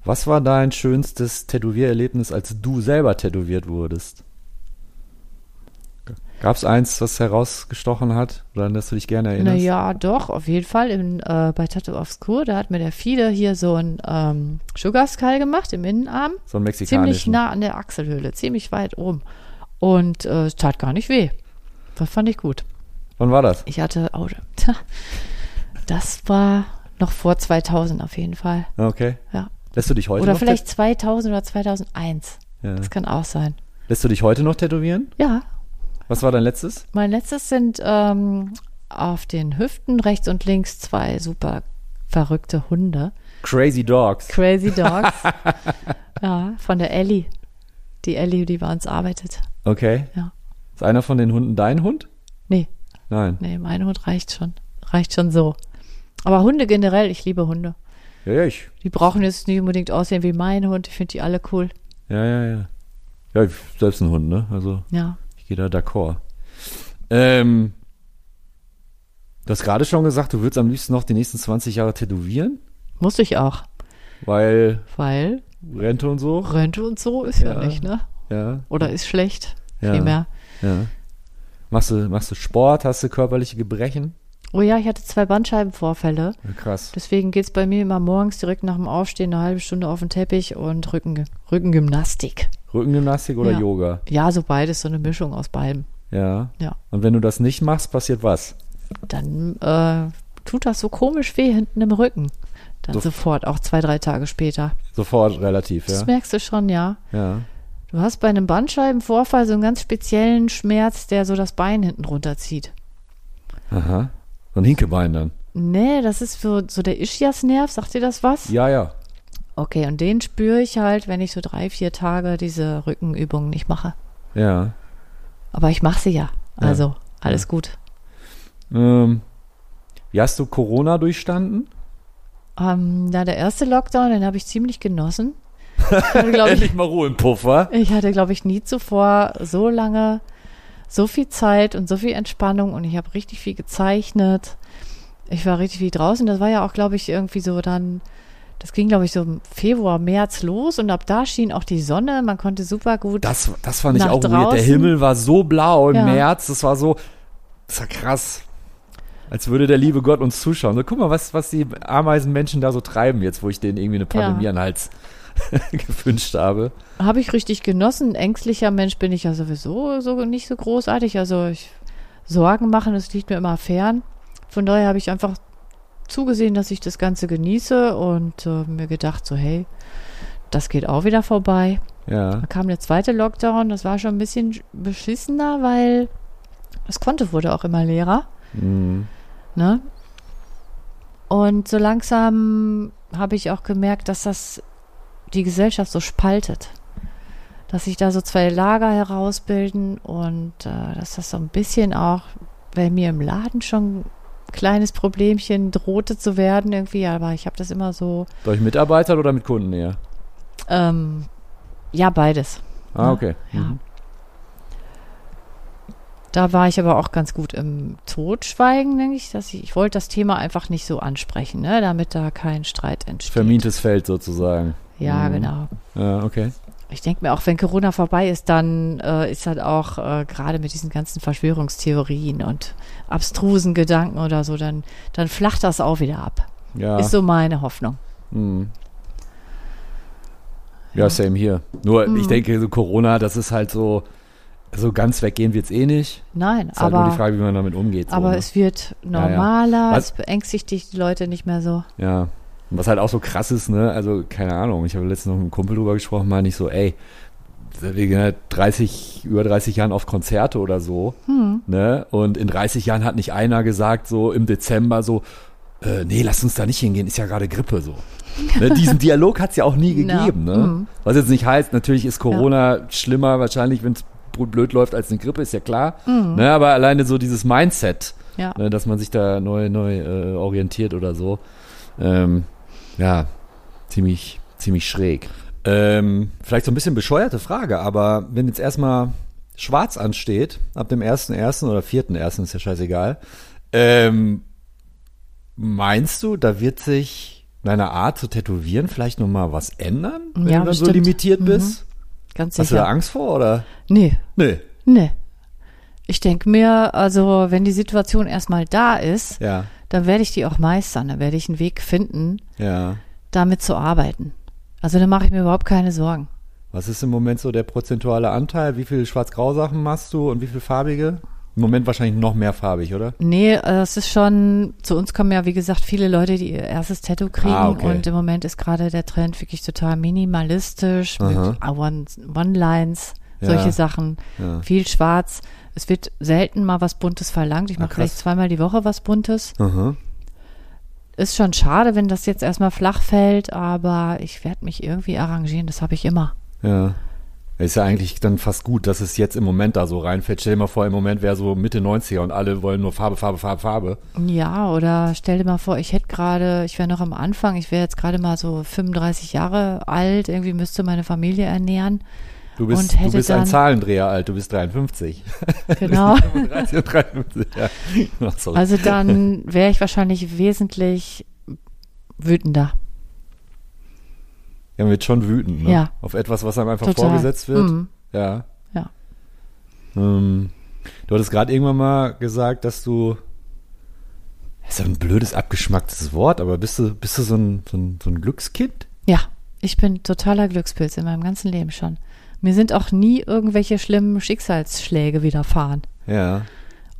Was war dein schönstes Tätowiererlebnis, als du selber tätowiert wurdest? Gab es eins, was herausgestochen hat oder an das du dich gerne erinnerst? Naja, doch, auf jeden Fall bei Tattoo Obscur, da hat mir der Fide hier so einen Sugar Skull gemacht im Innenarm. So einen mexikanischen. Ziemlich nah an der Achselhöhle, ziemlich weit oben. Und es tat gar nicht weh. Das fand ich gut. Wann war das? Ich hatte Auto. Das war noch vor 2000 auf jeden Fall. Okay. Ja. Lässt du dich heute noch tätowieren? Oder vielleicht 2000 oder 2001. Ja. Das kann auch sein. Lässt du dich heute noch tätowieren? Ja. Was war dein letztes? Mein letztes sind auf den Hüften rechts und links 2 super verrückte Hunde. Crazy Dogs. Ja, von der Elli. Die Elli, die bei uns arbeitet. Okay. Ja. Ist einer von den Hunden dein Hund? Nee. Nein. Nee, mein Hund reicht schon. Reicht schon so. Aber Hunde generell, ich liebe Hunde. Ja, ich. Die brauchen jetzt nicht unbedingt aussehen wie mein Hund. Ich finde die alle cool. Ja. Ja, ich selbst ein Hund, ne? Also. Ja. Jeder d'accord. Du hast gerade schon gesagt, du würdest am liebsten noch die nächsten 20 Jahre tätowieren. Muss ich auch. Weil? Rente und so? Rente und so ist ja nicht, ne? Ja. Oder ist schlecht. Ja. Vielmehr. Ja. Machst du Sport? Hast du körperliche Gebrechen? Oh ja, ich hatte 2 Bandscheibenvorfälle. Ja, krass. Deswegen geht es bei mir immer morgens direkt nach dem Aufstehen eine halbe Stunde auf den Teppich und Rückengymnastik. Rückengymnastik oder Yoga? Ja, so beides, so eine Mischung aus beidem. Ja. Und wenn du das nicht machst, passiert was? Dann tut das so komisch weh hinten im Rücken. Dann sofort, auch 2-3 Tage später. Sofort relativ, das merkst du schon, ja. Du hast bei einem Bandscheibenvorfall so einen ganz speziellen Schmerz, der so das Bein hinten runterzieht. Aha, so ein Hinkebein dann? Nee, das ist für so der Ischiasnerv, sagt dir das was? Ja. Okay, und den spüre ich halt, wenn ich so 3-4 Tage diese Rückenübungen nicht mache. Ja. Aber ich mache sie ja. Also, alles gut. Wie hast du Corona durchstanden? Der erste Lockdown, den habe ich ziemlich genossen. Endlich mal Ruhe im Puffer. Ich hatte, glaube ich, nie zuvor so lange, so viel Zeit und so viel Entspannung und ich habe richtig viel gezeichnet. Ich war richtig viel draußen. Das war ja auch, glaube ich, irgendwie so dann, das ging, glaube ich, so im Februar, März los und ab da schien auch die Sonne. Man konnte super gut Das fand ich auch weird. Der Himmel war so blau im März. Das war krass. Als würde der liebe Gott uns zuschauen. So, guck mal, was die Ameisenmenschen da so treiben jetzt, wo ich denen irgendwie eine Pandemie an den Hals gewünscht habe. Habe ich richtig genossen. Ein ängstlicher Mensch bin ich ja sowieso so nicht so großartig. Also Sorgen machen, das liegt mir immer fern. Von daher habe ich einfach zugesehen, dass ich das Ganze genieße und mir gedacht so, hey, das geht auch wieder vorbei. Ja. Dann kam der zweite Lockdown. Das war schon ein bisschen beschissener, weil das Konto wurde auch immer leerer. Mhm. Ne? Und so langsam habe ich auch gemerkt, dass das die Gesellschaft so spaltet, dass sich da so zwei Lager herausbilden und dass das so ein bisschen auch, weil mir im Laden schon ein kleines Problemchen drohte zu werden irgendwie, aber ich habe das immer so. Durch Mitarbeiter oder mit Kunden eher? Ja, beides. Ah, okay. Ne? Ja. Mhm. Da war ich aber auch ganz gut im Totschweigen, denke ich. Dass ich wollte das Thema einfach nicht so ansprechen, ne? Damit da kein Streit entsteht. Vermintes Feld sozusagen. Ja, genau. Ja, okay. Ich denke mir auch, wenn Corona vorbei ist, dann ist halt auch gerade mit diesen ganzen Verschwörungstheorien und abstrusen Gedanken oder so, dann flacht das auch wieder ab. Ja. Ist so meine Hoffnung. Mhm. Ja, same hier. Nur ich denke, so Corona, das ist halt so, also ganz weggehen wird es eh nicht. Nein, ist halt aber nur die Frage, wie man damit umgeht. So, aber ne? Es wird normaler, es beängstigt die Leute nicht mehr so. Ja, und was halt auch so krass ist, ne, also keine Ahnung, ich habe letztens noch mit einem Kumpel drüber gesprochen, meine ich so, ey, wir gehen halt über 30 Jahren auf Konzerte oder so, ne, und in 30 Jahren hat nicht einer gesagt, so im Dezember so, nee, lass uns da nicht hingehen, ist ja gerade Grippe so. Ne, diesen Dialog hat es ja auch nie gegeben, ne. Was jetzt nicht heißt, natürlich ist Corona schlimmer wahrscheinlich, wenn es blöd läuft als eine Grippe, ist ja klar. Ne, aber alleine so dieses Mindset, ne, dass man sich da neu orientiert oder so. Ja, ziemlich schräg. Vielleicht so ein bisschen bescheuerte Frage, aber wenn jetzt erstmal schwarz ansteht, ab dem 1.1. oder 4.1. ist ja scheißegal, meinst du, da wird sich deine Art zu tätowieren vielleicht nochmal was ändern, wenn du dann bestimmt so limitiert bist? Ganz sicher. Hast du da Angst vor, oder? Nee. Ich denke mir, also wenn die Situation erstmal da ist, dann werde ich die auch meistern, dann werde ich einen Weg finden, damit zu arbeiten. Also da mache ich mir überhaupt keine Sorgen. Was ist im Moment so der prozentuale Anteil? Wie viele Schwarz-Grau-Sachen machst du und wie viele farbige? Im Moment wahrscheinlich noch mehr farbig, oder? Nee, es ist schon, zu uns kommen ja, wie gesagt, viele Leute, die ihr erstes Tattoo kriegen. Okay. Und im Moment ist gerade der Trend wirklich total minimalistisch, mit One-Lines, solche Sachen, viel schwarz. Es wird selten mal was Buntes verlangt. Ich mache vielleicht zweimal die Woche was Buntes. Ist schon schade, wenn das jetzt erstmal flach fällt, aber ich werde mich irgendwie arrangieren, das habe ich immer. Ja. Ist ja eigentlich dann fast gut, dass es jetzt im Moment da so reinfällt. Stell dir mal vor, im Moment wäre so Mitte 90er und alle wollen nur Farbe. Ja, oder stell dir mal vor, ich wäre noch am Anfang, ich wäre jetzt gerade mal so 35 Jahre alt, irgendwie müsste meine Familie ernähren. Du bist ein Zahlendreher alt, du bist 53. Genau. 35 und 53, ja. Also dann wäre ich wahrscheinlich wesentlich wütender. Ja, man wird schon wütend, ne? Ja. Auf etwas, was einem einfach vorgesetzt wird. Ja. Du hattest gerade irgendwann mal gesagt, dass du, das ist ja ein blödes, abgeschmacktes Wort, aber bist du so ein Glückskind? Ja, ich bin totaler Glückspilz in meinem ganzen Leben schon. Mir sind auch nie irgendwelche schlimmen Schicksalsschläge widerfahren. Ja.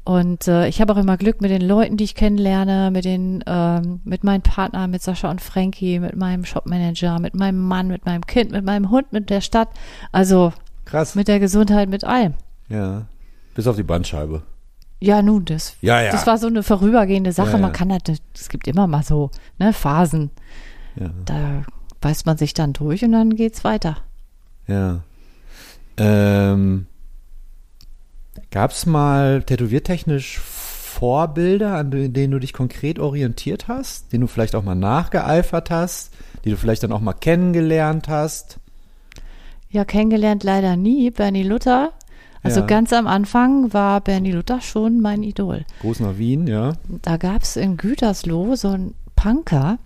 Und ich habe auch immer Glück mit den Leuten, die ich kennenlerne, mit meinen Partnern, mit Sascha und Frankie, mit meinem Shopmanager, mit meinem Mann, mit meinem Kind, mit meinem Hund, mit der Stadt. Also krass. Mit der Gesundheit, mit allem. Ja, bis auf die Bandscheibe. Ja, nun, das war so eine vorübergehende Sache. Ja. Man kann es gibt immer mal so, ne, Phasen. Ja. Da beißt man sich dann durch und dann geht's weiter. Ja. Gab es mal tätowiertechnisch Vorbilder, an denen du dich konkret orientiert hast, denen du vielleicht auch mal nachgeeifert hast, die du vielleicht dann auch mal kennengelernt hast? Ja, kennengelernt leider nie. Bernie Luther. Also ganz am Anfang war Bernie Luther schon mein Idol. Groß nach Wien, ja. Da gab es in Gütersloh so einen Punker,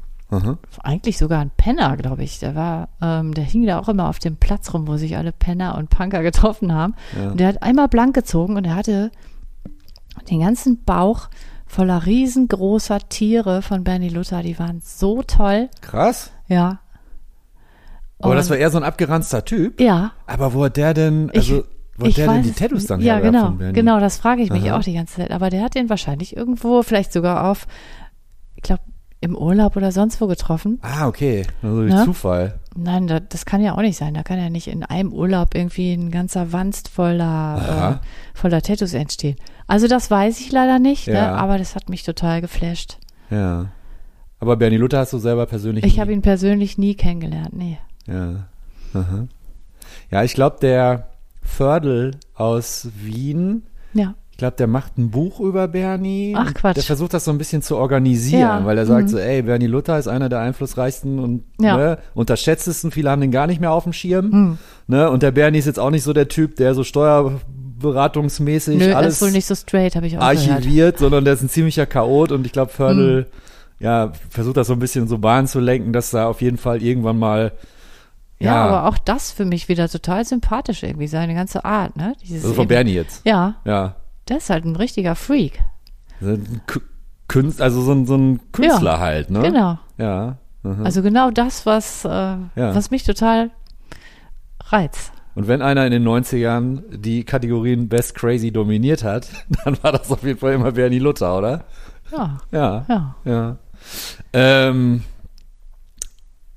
eigentlich sogar ein Penner, glaube ich. Der hing da auch immer auf dem Platz rum, wo sich alle Penner und Punker getroffen haben. Ja. Und der hat einmal blank gezogen und er hatte den ganzen Bauch voller riesengroßer Tiere von Bernie Luther. Die waren so toll. Krass. Ja. Aber das war eher so ein abgeranzter Typ. Ja. Aber wo hat der denn, die Tattoos dann hergehabt von Bernie? Ja, genau, das frage ich mich auch die ganze Zeit. Aber der hat den wahrscheinlich irgendwo, vielleicht sogar im Urlaub oder sonst wo getroffen. Ah, okay. Also durch Zufall. Nein, das kann ja auch nicht sein. Da kann ja nicht in einem Urlaub irgendwie ein ganzer Wanst voller Tattoos entstehen. Also das weiß ich leider nicht, ne? Aber das hat mich total geflasht. Ja. Aber Bernie Luther hast du selber persönlich Ich habe ihn persönlich nie kennengelernt, nee. Ja. Aha. Ja, ich glaube, der Fördel aus Wien, ich glaube, der macht ein Buch über Bernie. Ach, Quatsch. Der versucht das so ein bisschen zu organisieren, weil er sagt so, ey, Bernie Luther ist einer der einflussreichsten und unterschätztesten. Viele haben den gar nicht mehr auf dem Schirm. Mhm. Ne? Und der Bernie ist jetzt auch nicht so der Typ, der so steuerberatungsmäßig alles ist wohl nicht so straight, habe ich auch archiviert, sondern der ist ein ziemlicher Chaot. Und ich glaube, Fördel versucht das so ein bisschen in so Bahnen zu lenken, dass da auf jeden Fall irgendwann mal aber auch das für mich wieder total sympathisch irgendwie, seine ganze Art, ne? Dieses also von Bernie jetzt? Ja. Der ist halt ein richtiger Freak. So ein Künstler halt, ne? Genau. Ja. Mhm. Also genau das, was mich total reizt. Und wenn einer in den 90ern die Kategorien Best Crazy dominiert hat, dann war das auf jeden Fall immer Bernie Luther, oder? Ja. Ja. Ja. Ja.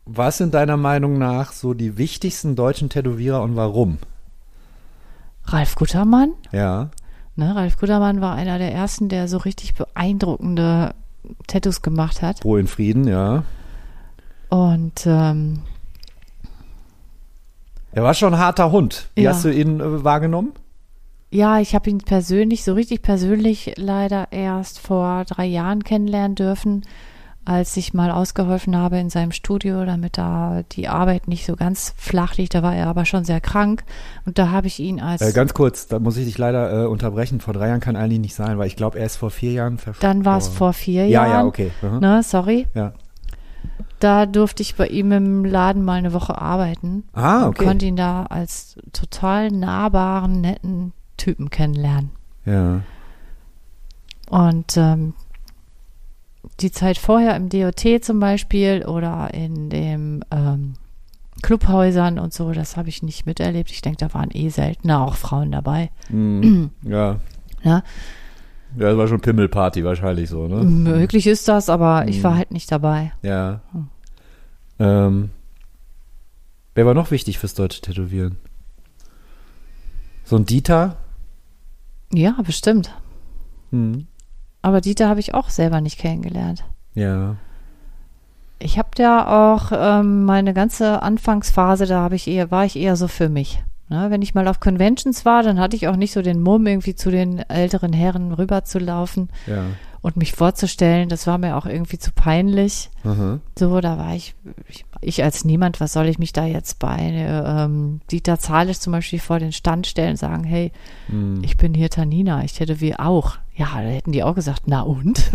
Was sind deiner Meinung nach so die wichtigsten deutschen Tätowierer und warum? Ralf Gudermann. Ja. Ne, Ralf Gudermann war einer der ersten, der so richtig beeindruckende Tattoos gemacht hat. Ruhe in Frieden, ja. Und er war schon ein harter Hund. Wie hast du ihn wahrgenommen? Ja, ich habe ihn persönlich leider erst vor 3 Jahren kennenlernen dürfen, als ich mal ausgeholfen habe in seinem Studio, damit da die Arbeit nicht so ganz flach liegt. Da war er aber schon sehr krank und da habe ich ihn als… ganz kurz, da muss ich dich leider unterbrechen. Vor 3 Jahren kann eigentlich nicht sein, weil ich glaube, er ist vor 4 Jahren verstorben. Dann war es vor 4 Jahren. Ja, okay. Uh-huh. Ne, sorry. Ja. Da durfte ich bei ihm im Laden mal eine Woche arbeiten. Ah, okay. Und konnte ihn da als total nahbaren, netten Typen kennenlernen. Ja. Und die Zeit vorher im DOT zum Beispiel oder in den Clubhäusern und so, das habe ich nicht miterlebt. Ich denke, da waren seltener auch Frauen dabei. Mm, ja. Na? Ja, das war schon Pimmelparty wahrscheinlich so, ne? Möglich ist das, aber ich war halt nicht dabei. Ja. Wer war noch wichtig fürs deutsche Tätowieren? So ein Dieter? Ja, bestimmt. Mhm. Aber Dieter habe ich auch selber nicht kennengelernt. Ja. Ich habe da auch meine ganze Anfangsphase, war ich eher so für mich. Ne? Wenn ich mal auf Conventions war, dann hatte ich auch nicht so den Mumm, irgendwie zu den älteren Herren rüberzulaufen und mich vorzustellen. Das war mir auch irgendwie zu peinlich. Mhm. So, da war ich als niemand, was soll ich mich da jetzt bei Dieter Zahles zum Beispiel vor den Stand stellen und sagen, hey, ich bin hier Tanina, ich tätowiere auch. Ja, da hätten die auch gesagt, na und?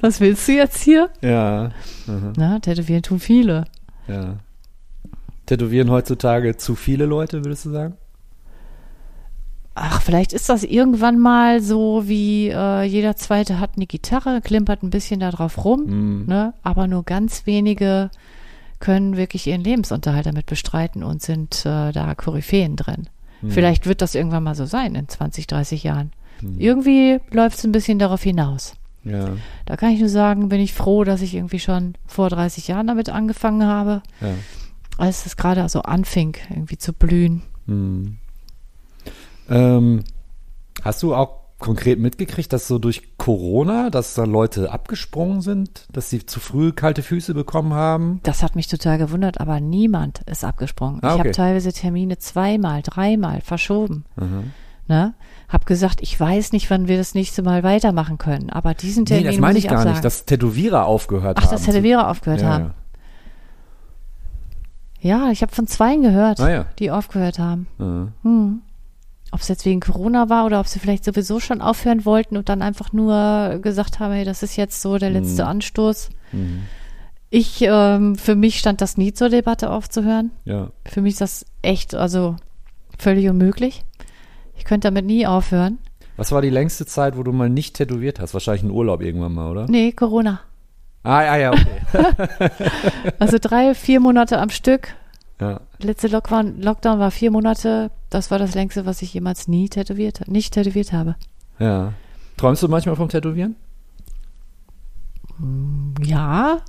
Was willst du jetzt hier? Ja. Mhm. Na, tätowieren tun viele. Ja. Tätowieren heutzutage zu viele Leute, würdest du sagen? Ach, vielleicht ist das irgendwann mal so, wie jeder Zweite hat eine Gitarre, klimpert ein bisschen da drauf rum, ne? Aber nur ganz wenige können wirklich ihren Lebensunterhalt damit bestreiten und sind da Koryphäen drin. Mhm. Vielleicht wird das irgendwann mal so sein in 20, 30 Jahren. Irgendwie läuft es ein bisschen darauf hinaus. Ja. Da kann ich nur sagen, bin ich froh, dass ich irgendwie schon vor 30 Jahren damit angefangen habe, als es gerade so anfing, irgendwie zu blühen. Mhm. Hast du auch konkret mitgekriegt, dass so durch Corona, dass da Leute abgesprungen sind, dass sie zu früh kalte Füße bekommen haben? Das hat mich total gewundert, aber niemand ist abgesprungen. Ah, okay. Ich habe teilweise Termine 2-mal, 3-mal verschoben. Mhm. Ne? Hab gesagt, ich weiß nicht, wann wir das nächste Mal weitermachen können, aber diesen Termin muss ich absagen. Nee, das meine ich gar nicht, dass Tätowierer aufgehört haben. Ach, dass Tätowierer aufgehört haben. Ja, ich habe von zweien gehört, die aufgehört haben. Mhm. Hm. Ob es jetzt wegen Corona war oder ob sie vielleicht sowieso schon aufhören wollten und dann einfach nur gesagt haben, hey, das ist jetzt so der letzte Anstoß. Mhm. Ich, für mich stand das nie zur Debatte aufzuhören. Ja. Für mich ist das echt, also völlig unmöglich. Ich könnte damit nie aufhören. Was war die längste Zeit, wo du mal nicht tätowiert hast? Wahrscheinlich einen Urlaub irgendwann mal, oder? Nee, Corona. Ah, ja, okay. Also 3-4 Monate am Stück. Ja. Letzte Lockdown war 4 Monate. Das war das längste, was ich jemals nicht tätowiert habe. Ja. Träumst du manchmal vom Tätowieren? Ja.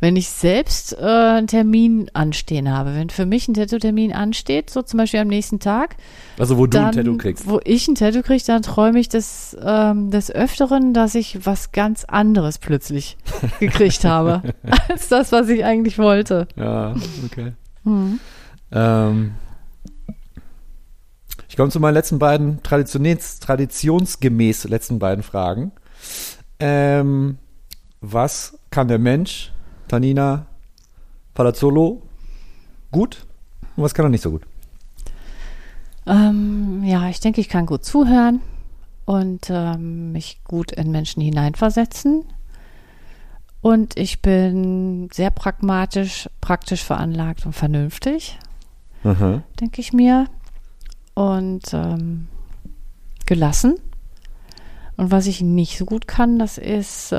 Wenn ich selbst einen Termin anstehen habe, wenn für mich ein Tattoo-Termin ansteht, so zum Beispiel am nächsten Tag. Also wo du ein Tattoo kriegst. Wo ich ein Tattoo kriege, dann träume ich des Öfteren, dass ich was ganz anderes plötzlich gekriegt habe, als das, was ich eigentlich wollte. Ja, okay. Ich komme zu meinen letzten beiden, traditionsgemäß letzten beiden Fragen. Was kann der Mensch... Tanina Palazzolo gut und was kann er nicht so gut? Ja, ich denke, ich kann gut zuhören und mich gut in Menschen hineinversetzen. Und ich bin sehr pragmatisch, praktisch veranlagt und vernünftig, denke ich mir. Und gelassen. Und was ich nicht so gut kann, das ist...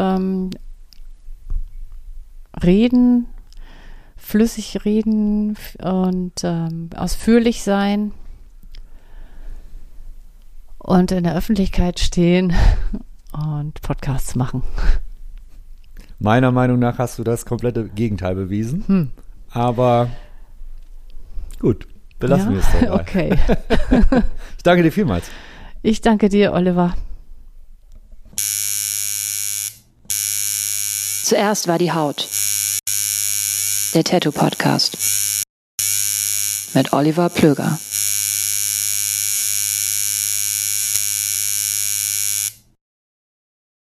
reden, flüssig reden und ausführlich sein und in der Öffentlichkeit stehen und Podcasts machen. Meiner Meinung nach hast du das komplette Gegenteil bewiesen, aber gut, belassen wir es dabei. Okay. Ich danke dir vielmals. Ich danke dir, Oliver. Zuerst war die Haut. Der Tattoo-Podcast mit Oliver Plöger.